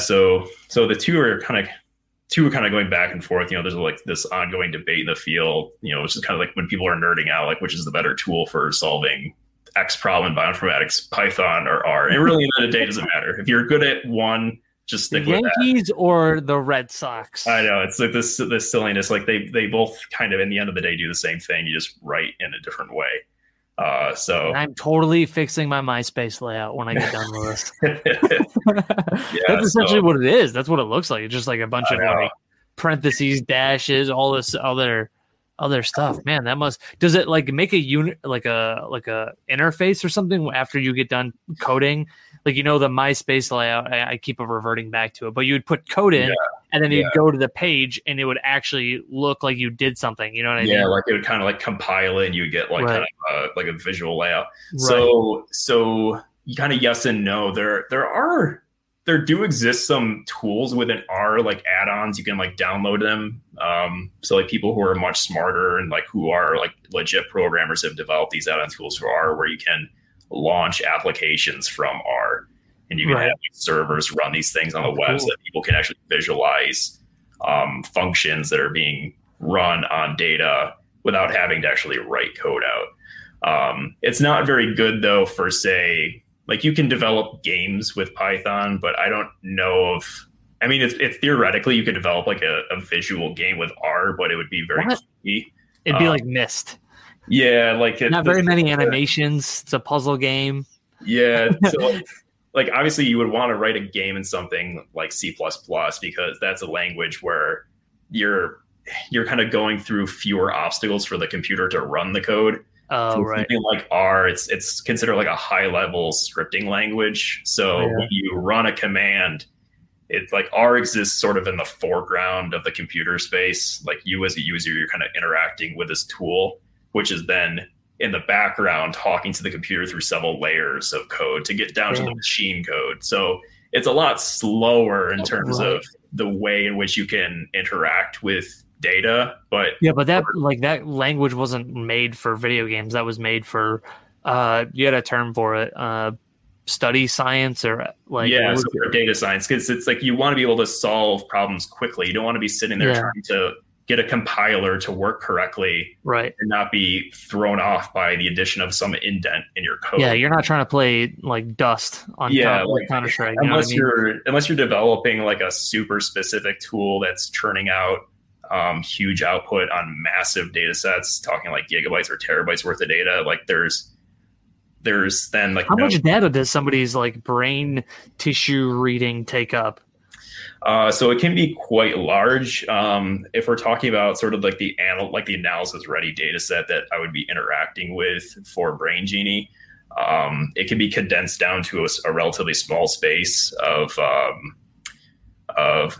So the two are kind of going back and forth. There's like this ongoing debate in the field, which is kind of like when people are nerding out, like which is the better tool for solving X problem in bioinformatics, Python or R. And really, at the end of the day, it doesn't matter. If you're good at one, just stick with that. The Yankees or the Red Sox. I know. It's like this silliness. Like they both kind of, in the end of the day, do the same thing. You just write in a different way. And I'm totally fixing my MySpace layout when I get done with this. That's essentially what it is. That's what it looks like. It's just like a bunch of like parentheses, dashes, all this other stuff. Man, that does it like make a unit, like a interface or something after you get done coding? Like, the MySpace layout, I keep reverting back to it, but you would put code in and then you'd go to the page and it would actually look like you did something. You know what I mean? Yeah, like it would kind of like compile it and you would get like kind of like a visual layout. Right. So you kind of yes and no. There do exist some tools within R, like add-ons. You can like download them. So like people who are much smarter and like who are like legit programmers have developed these add-on tools for R where you can launch applications from R, and you can have servers run these things on the web so that people can actually visualize functions that are being run on data without having to actually write code out. It's not very good though for, say, like you can develop games with Python, but I don't know if, I mean, it's theoretically you could develop like a visual game with R, but it would be very clunky. It'd be like Myst. Yeah, like not very many animations. It's a puzzle game. Yeah, so like obviously you would want to write a game in something like C++ because that's a language where you're kind of going through fewer obstacles for the computer to run the code. Oh, so right. Something like R, it's considered like a high level scripting language. So when you run a command, it's like R exists sort of in the foreground of the computer space. Like you as a user, you're kind of interacting with this tool, which is then in the background talking to the computer through several layers of code to get down to the machine code. So it's a lot slower in terms of the way in which you can interact with data. But that language wasn't made for video games. That was made for you had a term for it, study science or like for data science, because it's like you want to be able to solve problems quickly. You don't want to be sitting there trying to get a compiler to work correctly, right, and not be thrown off by the addition of some indent in your code. Yeah, you're not trying to play like Dust on Counter-Strike. Unless you're developing like a super specific tool that's churning out huge output on massive data sets, talking like gigabytes or terabytes worth of data. Like there's there's then like how much data does somebody's like brain tissue reading take up? So it can be quite large. If we're talking about sort of like the analysis ready data set that I would be interacting with for Brain Genie, it can be condensed down to a relatively small space of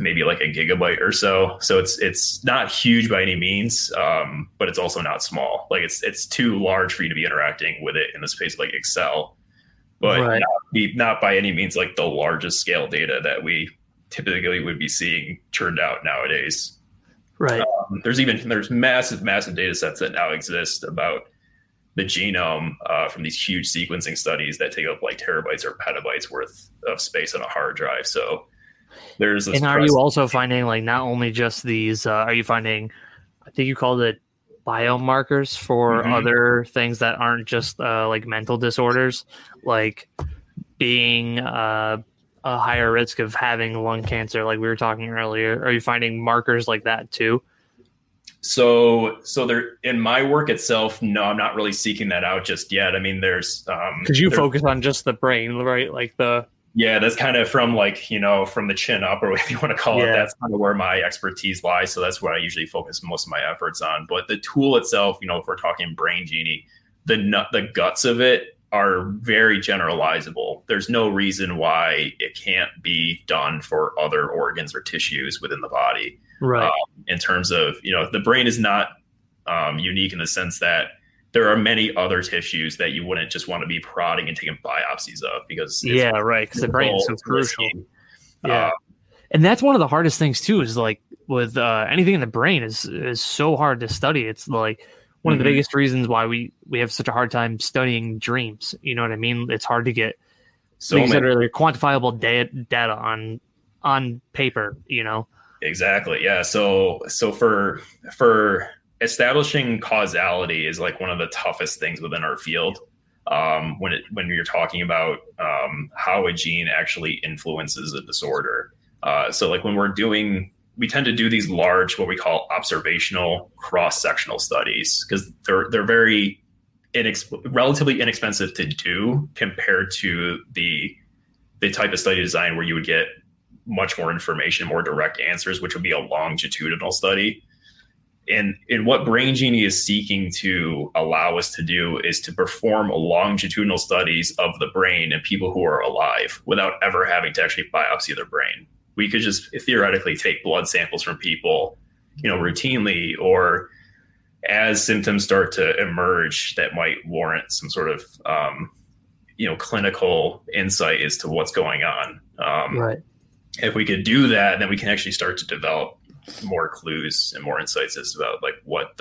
maybe like a gigabyte or so. So it's not huge by any means, but it's also not small. Like it's too large for you to be interacting with it in the space of like Excel, but right. not by any means like the largest scale data that we typically would be seeing turned out nowadays. Right. There's massive data sets that now exist about the genome from these huge sequencing studies that take up like terabytes or petabytes worth of space on a hard drive. So there's this. And are you also finding like not only just these? Are you finding? I think you called it biomarkers for other things that aren't just like mental disorders, like being. A higher risk of having lung cancer, like we were talking earlier. Are you finding markers like that too? So there in my work itself, no, I'm not really seeking that out just yet. I mean, there's because you focus on just the brain, right? Like that's kind of from like from the chin up, or if you want to call it. That's kind of where my expertise lies. So that's what I usually focus most of my efforts on. But the tool itself, if we're talking Brain Genie, the guts of it are very generalizable. There's no reason why it can't be done for other organs or tissues within the body. Right. In terms of, the brain is not unique in the sense that there are many other tissues that you wouldn't just want to be prodding and taking biopsies of because because the brain is so crucial. Yeah. And that's one of the hardest things too, is like with anything in the brain is so hard to study. It's like one of the biggest reasons why we have such a hard time studying dreams. You know what I mean? It's hard to get things that are quantifiable data on paper, Exactly. Yeah. So for establishing causality is like one of the toughest things within our field. When you're talking about how a gene actually influences a disorder. So like when we tend to do these large, what we call observational cross-sectional studies because they're very relatively inexpensive to do compared to the type of study design where you would get much more information, more direct answers, which would be a longitudinal study. And what Brain Genie is seeking to allow us to do is to perform longitudinal studies of the brain and people who are alive without ever having to actually biopsy their brain. We could just theoretically take blood samples from people, routinely, or as symptoms start to emerge that might warrant some sort of, clinical insight as to what's going on. Right. If we could do that, then we can actually start to develop more clues and more insights as about like what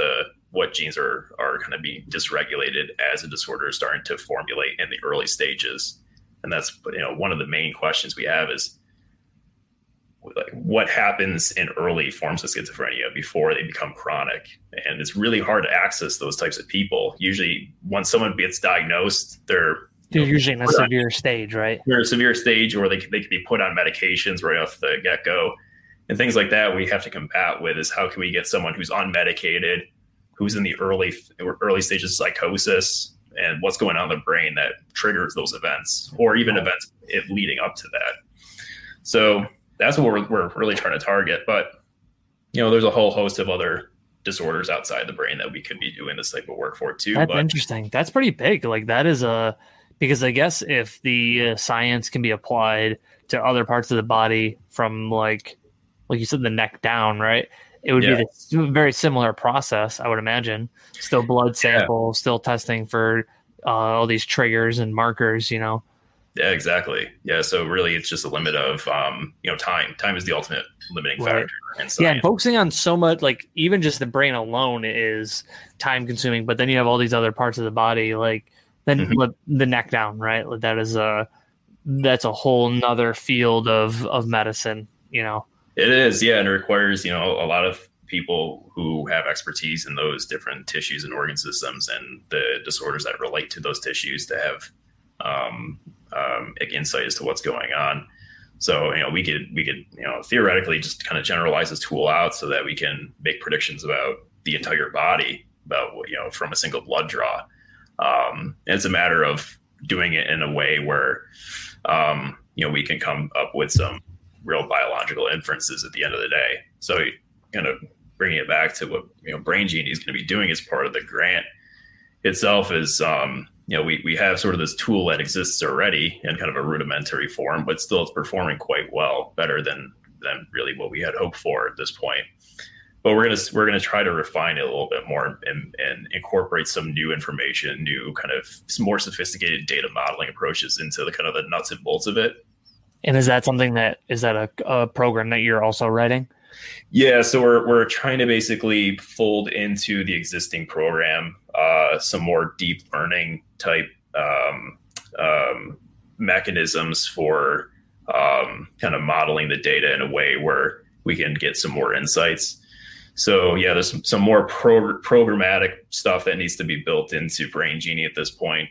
genes are going to be dysregulated as a disorder is starting to formulate in the early stages. And that's, one of the main questions we have is, like what happens in early forms of schizophrenia before they become chronic. And it's really hard to access those types of people. Usually once someone gets diagnosed, they're usually in a severe stage, right? They're a severe stage, or they could be put on medications right off the get go. And things like that we have to combat with is how can we get someone who's unmedicated, who's in the early stages of psychosis and what's going on in the brain that triggers those events or even events leading up to that. So that's what we're really trying to target. But, there's a whole host of other disorders outside the brain that we could be doing this type of work for too. That's interesting. That's pretty big. Like that is because I guess if the science can be applied to other parts of the body from like you said, the neck down, right? It would be a very similar process, I would imagine. Still blood sample, still testing for all these triggers and markers, Yeah, exactly. Yeah. So really it's just a limit of, time. Time is the ultimate limiting factor. Right. Yeah. And focusing on so much, like even just the brain alone is time consuming, but then you have all these other parts of the body, like then the neck down, right? That is that's a whole nother field of medicine, It is. Yeah. And it requires, a lot of people who have expertise in those different tissues and organ systems and the disorders that relate to those tissues to have, insight as to what's going on. So, we could, theoretically just kind of generalize this tool out so that we can make predictions about the entire body, about, from a single blood draw. It's a matter of doing it in a way where, we can come up with some real biological inferences at the end of the day. So kind of bringing it back to what, Brain Genie is going to be doing as part of the grant itself is, we have sort of this tool that exists already in kind of a rudimentary form, but still it's performing quite well, better than really what we had hoped for at this point. But we're gonna try to refine it a little bit more and incorporate some new information, new kind of more sophisticated data modeling approaches into the kind of the nuts and bolts of it. And is that something that a program that you're also writing? Yeah, so we're trying to basically fold into the existing program some more deep learning type mechanisms for kind of modeling the data in a way where we can get some more insights. So yeah, there's some more programmatic stuff that needs to be built into Brain Genie at this point.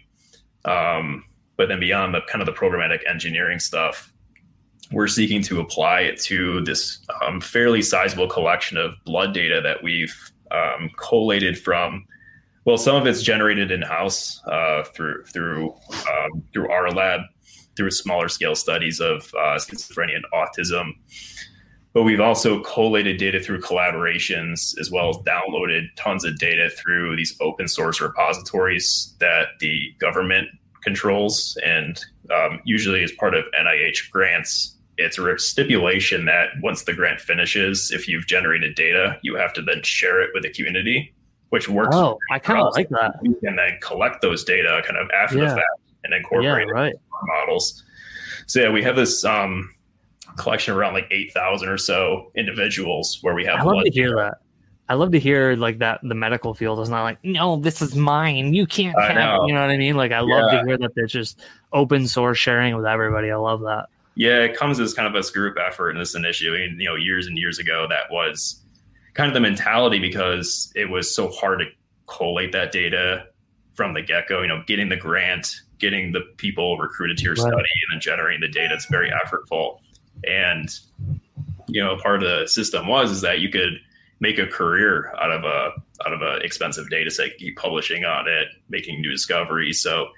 But then beyond the kind of the programmatic engineering stuff, we're seeking to apply it to this fairly sizable collection of blood data that we've collated from. Well, some of it's generated in-house through our lab, through smaller scale studies of schizophrenia and autism. But we've also collated data through collaborations, as well as downloaded tons of data through these open source repositories that the government controls. And usually as part of NIH grants, it's a stipulation that once the grant finishes, if you've generated data, you have to then share it with the community, which works. Oh, I kind of like that. You can then collect those data kind of after the fact and incorporate it into our models. So yeah, we have this collection around like 8,000 or so individuals where we have. I love to hear that. I love to hear like that the medical field is not like, no, this is mine. You can't have it. You know what I mean? Like I love to hear that there's just open source sharing with everybody. I love that. Yeah, it comes as kind of this group effort and this initiative. I mean, years and years ago, that was kind of the mentality because it was so hard to collate that data from the get-go. Getting the grant, getting the people recruited to your study, and then generating the data. It's very effortful. And, part of the system is that you could make a career out of a expensive data set, keep publishing on it, making new discoveries. So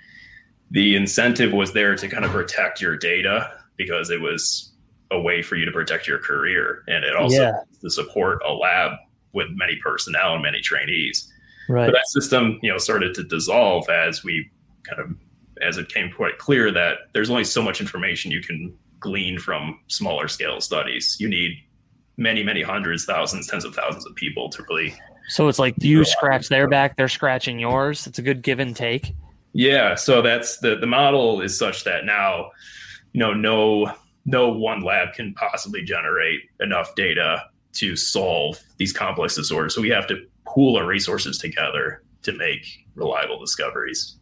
the incentive was there to kind of protect your data because it was a way for you to protect your career. And it also to support a lab with many personnel and many trainees. Right. But that system, started to dissolve as it became quite clear that there's only so much information you can gleaned from smaller scale studies. You need many, many hundreds, thousands, tens of thousands of people to really. So it's like you scratch their back, they're scratching yours. It's a good give and take. Yeah. So that's the model is such that now, no one lab can possibly generate enough data to solve these complex disorders. So we have to pool our resources together to make reliable discoveries.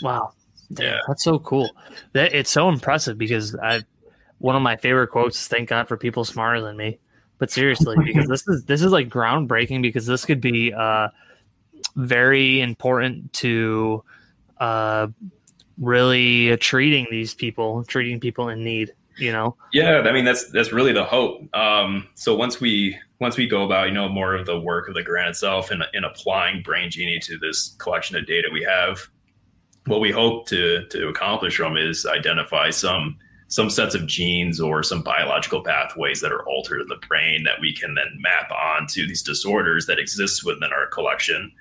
Wow. Damn, yeah, that's so cool. It's so impressive because one of my favorite quotes is "Thank God for people smarter than me." But seriously, because this is like groundbreaking because this could be very important to really treating people in need. Yeah, I mean that's really the hope. So once we go about more of the work of the grant itself and in applying Brain Genie to this collection of data we have. What we hope to accomplish from is identify some sets of genes or some biological pathways that are altered in the brain that we can then map onto these disorders that exist within our collection.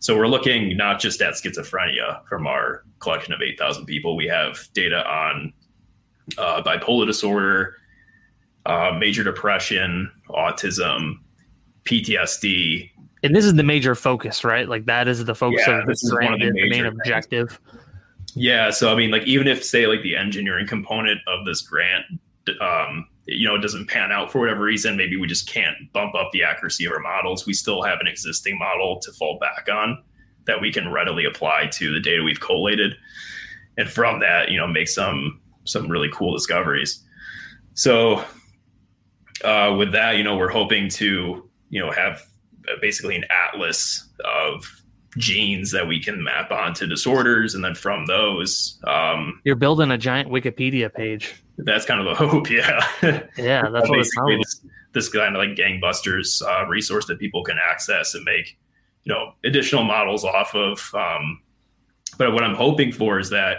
So we're looking not just at schizophrenia from our collection of 8,000 people. We have data on bipolar disorder, major depression, autism, PTSD. And this is the major focus, right? Like that is the focus of this grant, one of the main objective. Yeah. So, I mean, like even if say like the engineering component of this grant, it doesn't pan out for whatever reason, maybe we just can't bump up the accuracy of our models. We still have an existing model to fall back on that we can readily apply to the data we've collated. And from that, make some really cool discoveries. So with that, we're hoping to, have basically an atlas of genes that we can map onto disorders. And then from those, you're building a giant Wikipedia page. That's kind of a hope. Yeah. Yeah. That's what it sounds. This kind of like gangbusters resource that people can access and make, additional models off of But what I'm hoping for is that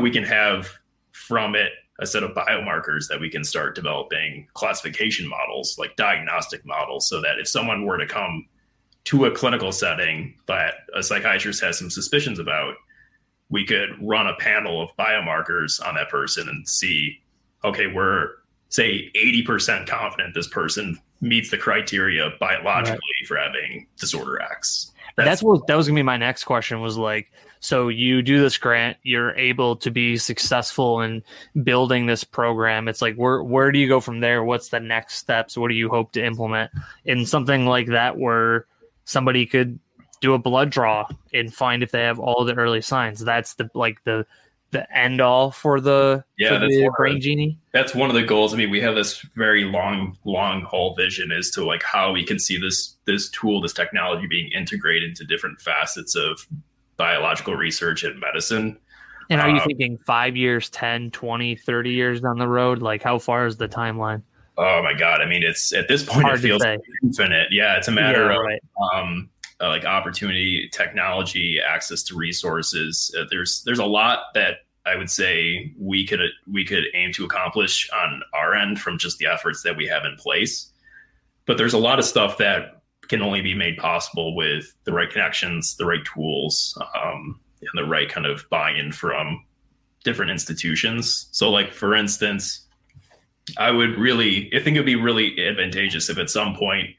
we can have from it a set of biomarkers that we can start developing classification models, like diagnostic models, so that if someone were to come to a clinical setting that a psychiatrist has some suspicions about, we could run a panel of biomarkers on that person and see, okay, we're, say, 80% confident this person meets the criteria biologically for having disorder X. That was gonna be my next question, was like, so you do this grant, you're able to be successful in building this program. It's like, where do you go from there? What's the next steps? What do you hope to implement in something like that, where somebody could do a blood draw and find if they have all the early signs? That's the end all for the, Brain Genie. That's one of the goals. I mean, we have this very long haul vision as to like how we can see this tool, this technology being integrated into different facets of biological research and medicine. And are you thinking 5 years, 10, 20, 30 years down the road? Like, how far is the timeline? Oh my God. I mean, it's at this point, it feels infinite. Yeah. It's a matter of, like opportunity, technology, access to resources. There's a lot that I would say we could aim to accomplish on our end from just the efforts that we have in place. But there's a lot of stuff that can only be made possible with the right connections, the right tools, and the right kind of buy-in from different institutions. So, like, for instance, I think it would be really advantageous if at some point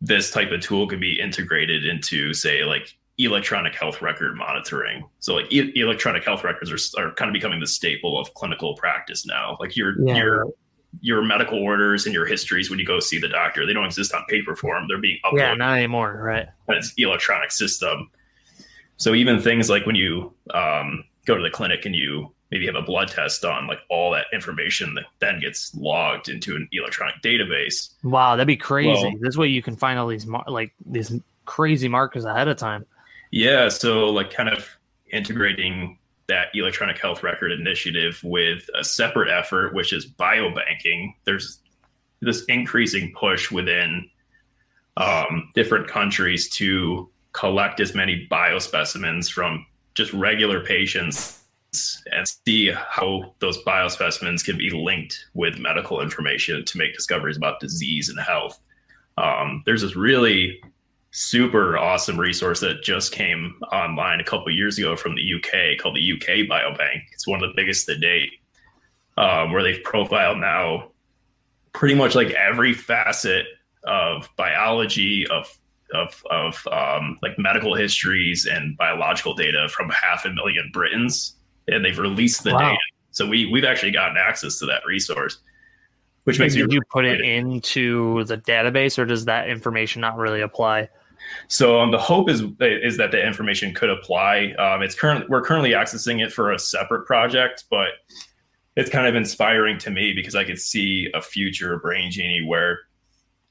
this type of tool could be integrated into, say, like electronic health record monitoring. So like electronic health records are kind of becoming the staple of clinical practice now. Like your medical orders and your histories when you go see the doctor, they don't exist on paper form. They're being uploaded. Yeah, not anymore, right? But it's electronic system. So even things like when you go to the clinic and you maybe have a blood test done, like all that information that then gets logged into an electronic database. Wow, that'd be crazy. Well, this way you can find all these these crazy markers ahead of time. Yeah, so like kind of integrating that electronic health record initiative with a separate effort, which is biobanking. There's this increasing push within different countries to collect as many biospecimens from just regular patients and see how those biospecimens can be linked with medical information to make discoveries about disease and health. There's this really super awesome resource that just came online a couple of years ago from the UK called the UK Biobank. It's one of the biggest to date, where they've profiled now pretty much like every facet of biology, of like medical histories and biological data from 500,000 Britons. And they've released the data. So we've actually gotten access to that resource, which makes me. Did you put it into the database, or does that information not really apply? So the hope is that the information could apply. We're currently accessing it for a separate project, but it's kind of inspiring to me because I could see a future Brain Genie where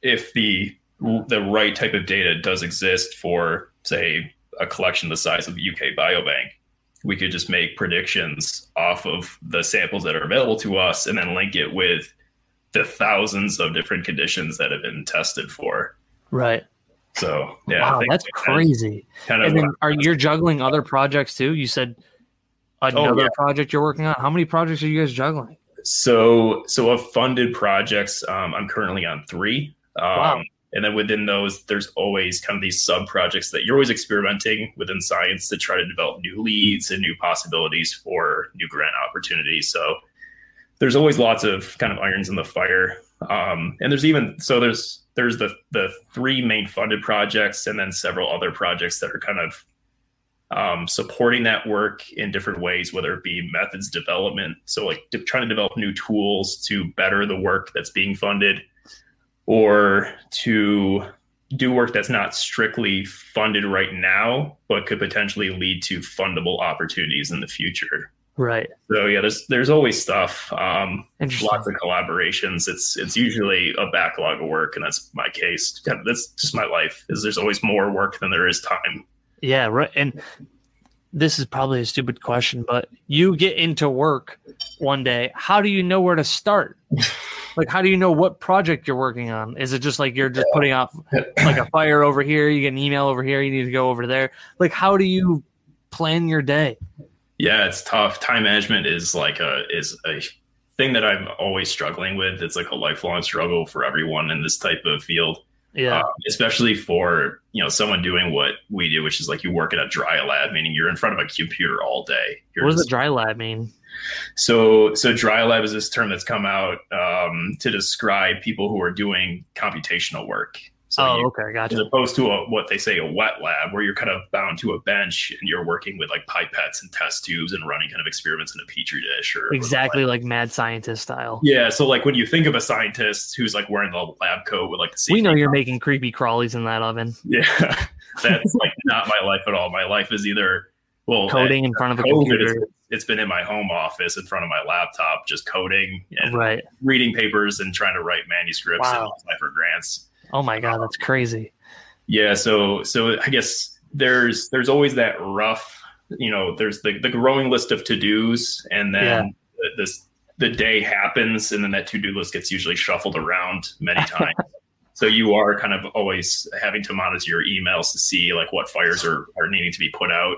if the right type of data does exist for, say, a collection the size of the UK Biobank, we could just make predictions off of the samples that are available to us and then link it with the thousands of different conditions that have been tested for. Right. So, yeah. Wow, that's crazy. You're juggling other projects too? You said another project you're working on. How many projects are you guys juggling? So of funded projects, I'm currently on 3. Wow. And then within those, there's always kind of these sub projects that you're always experimenting within science to try to develop new leads and new possibilities for new grant opportunities. So there's always lots of kind of irons in the fire. And there's there's the 3 main funded projects and then several other projects that are kind of supporting that work in different ways, whether it be methods development. So like trying to develop new tools to better the work that's being funded, or to do work that's not strictly funded right now, but could potentially lead to fundable opportunities in the future. Right. So yeah, there's always stuff. Lots of collaborations. It's usually a backlog of work, and that's my case. That's just my life. Is there's always more work than there is time. Yeah. Right. And this is probably a stupid question, but you get into work one day. How do you know where to start? Like, how do you know what project you're working on? Is it just like you're just putting out like a fire over here, you get an email over here, you need to go over there? Like, how do you plan your day? Yeah, it's tough. Time management is like a thing that I'm always struggling with. It's like a lifelong struggle for everyone in this type of field. Yeah, especially for, you know, someone doing what we do, which is like you work at a dry lab, meaning you're in front of a computer all day. What does a dry lab mean? So dry lab is this term that's come out to describe people who are doing computational work. So okay, gotcha. As opposed to what they say a wet lab, where you're kind of bound to a bench and you're working with like pipettes and test tubes and running kind of experiments in a petri dish, or exactly like mad scientist style. Yeah, so like when you think of a scientist who's like wearing the lab coat with like the safety, we know you're making creepy crawlies in that oven. Yeah, that's like not my life at all. My life is either coding in front of a computer. It's been in my home office in front of my laptop, just coding and reading papers and trying to write manuscripts and apply for grants. Oh my God, that's crazy. Yeah, so I guess there's always that rough, you know, there's the growing list of to-dos, and then the day happens, and then that to-do list gets usually shuffled around many times. So you are kind of always having to monitor your emails to see like what fires are needing to be put out.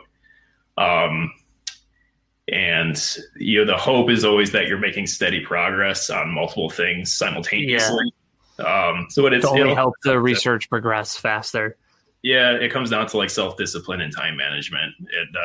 And you know, the hope is always that you're making steady progress on multiple things simultaneously. Yeah. So it only helps the research progress faster. Yeah, it comes down to like self-discipline and time management. And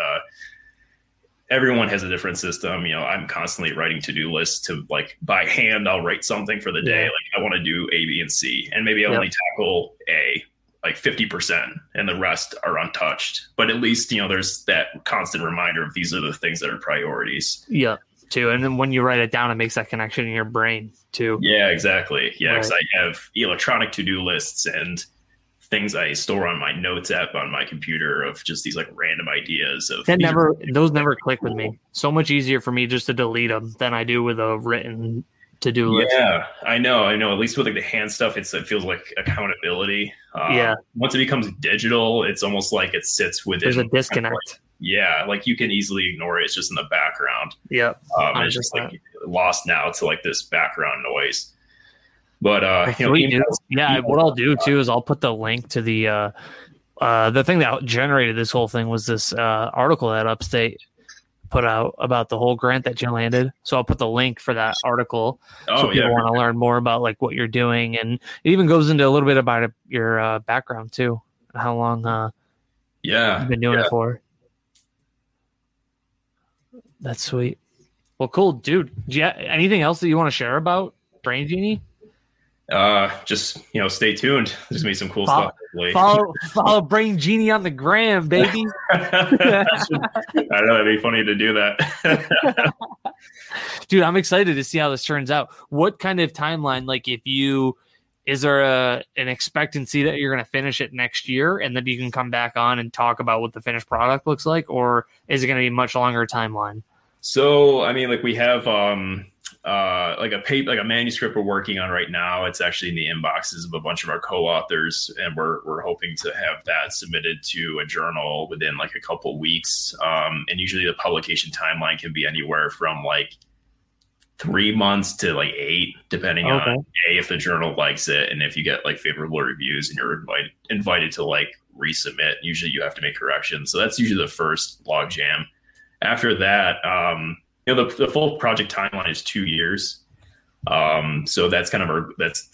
everyone has a different system. You know, I'm constantly writing to-do lists to like by hand. I'll write something for the day. Like I want to do A, B, and C, and maybe I only tackle A like 50%, and the rest are untouched. But at least, you know, there's that constant reminder of these are the things that are priorities. Yeah. Too. And then when you write it down, it makes that connection in your brain too. Yeah, exactly. Yeah, because I have electronic to-do lists and things I store on my notes app on my computer of just these like random ideas of that never click with me. So much easier for me just to delete them than I do with a written to-do list. Yeah, I know. At least with like the hand stuff, it feels like accountability. Once it becomes digital, it's almost like it sits within. There's a disconnect. Yeah, like you can easily ignore it. It's just in the background. Yeah, it's just like lost now to like this background noise. But what I'll do too is I'll put the link to the thing that generated this whole thing was this article that Upstate put out about the whole grant that you landed. So I'll put the link for that article so people want to learn more about like what you're doing, and it even goes into a little bit about your background too, how long you've been doing it for. That's sweet. Well, cool, dude. Yeah. Anything else that you want to share about Brain Genie? Just, you know, stay tuned. There's gonna be some cool stuff. Follow Brain Genie on the gram, baby. I know that'd be funny to do that. Dude, I'm excited to see how this turns out. What kind of timeline? Like, is there an expectancy that you're going to finish it next year and then you can come back on and talk about what the finished product looks like? Or is it going to be a much longer timeline? So, I mean, like we have a manuscript we're working on right now. It's actually in the inboxes of a bunch of our co-authors, and we're hoping to have that submitted to a journal within like a couple weeks. And usually the publication timeline can be anywhere from like 3 months to like 8, depending on if the journal likes it, and if you get like favorable reviews and you're invited to like resubmit. Usually you have to make corrections, so that's usually the first log jam. After that, you know, the full project timeline is 2 years. So that's kind of that's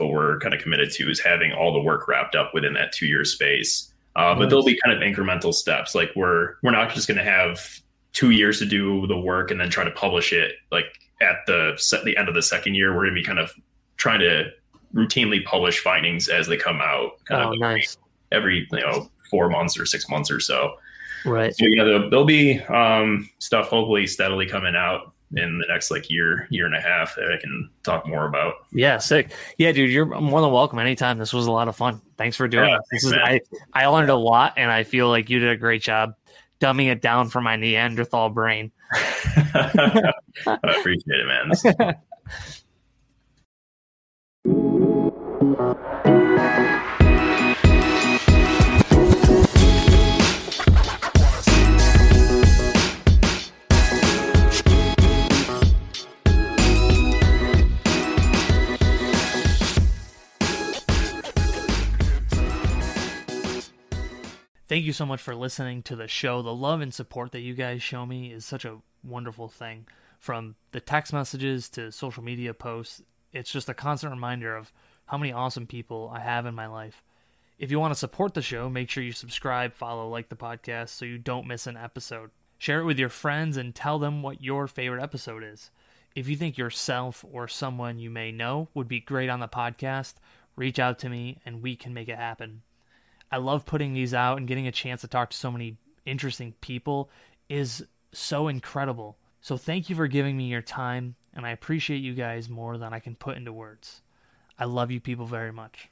what we're kind of committed to, is having all the work wrapped up within that 2 year space. But there'll be kind of incremental steps. Like we're not just going to have 2 years to do the work and then try to publish it. Like at the end of the second year, we're going to be kind of trying to routinely publish findings as they come out. Every 4 months or 6 months or so. Right. So yeah, there'll be stuff hopefully steadily coming out in the next like year and a half that I can talk more about. Yeah, sick. Yeah, dude, you're more than welcome anytime. This was a lot of fun. Thanks for doing it. I learned a lot, and I feel like you did a great job dumbing it down for my Neanderthal brain. I appreciate it, man. This is fun. Thank you so much for listening to the show. The love and support that you guys show me is such a wonderful thing. From the text messages to social media posts, it's just a constant reminder of how many awesome people I have in my life. If you want to support the show, make sure you subscribe, follow, like the podcast so you don't miss an episode. Share it with your friends and tell them what your favorite episode is. If you think yourself or someone you may know would be great on the podcast, reach out to me and we can make it happen. I love putting these out, and getting a chance to talk to so many interesting people is so incredible. So thank you for giving me your time, and I appreciate you guys more than I can put into words. I love you people very much.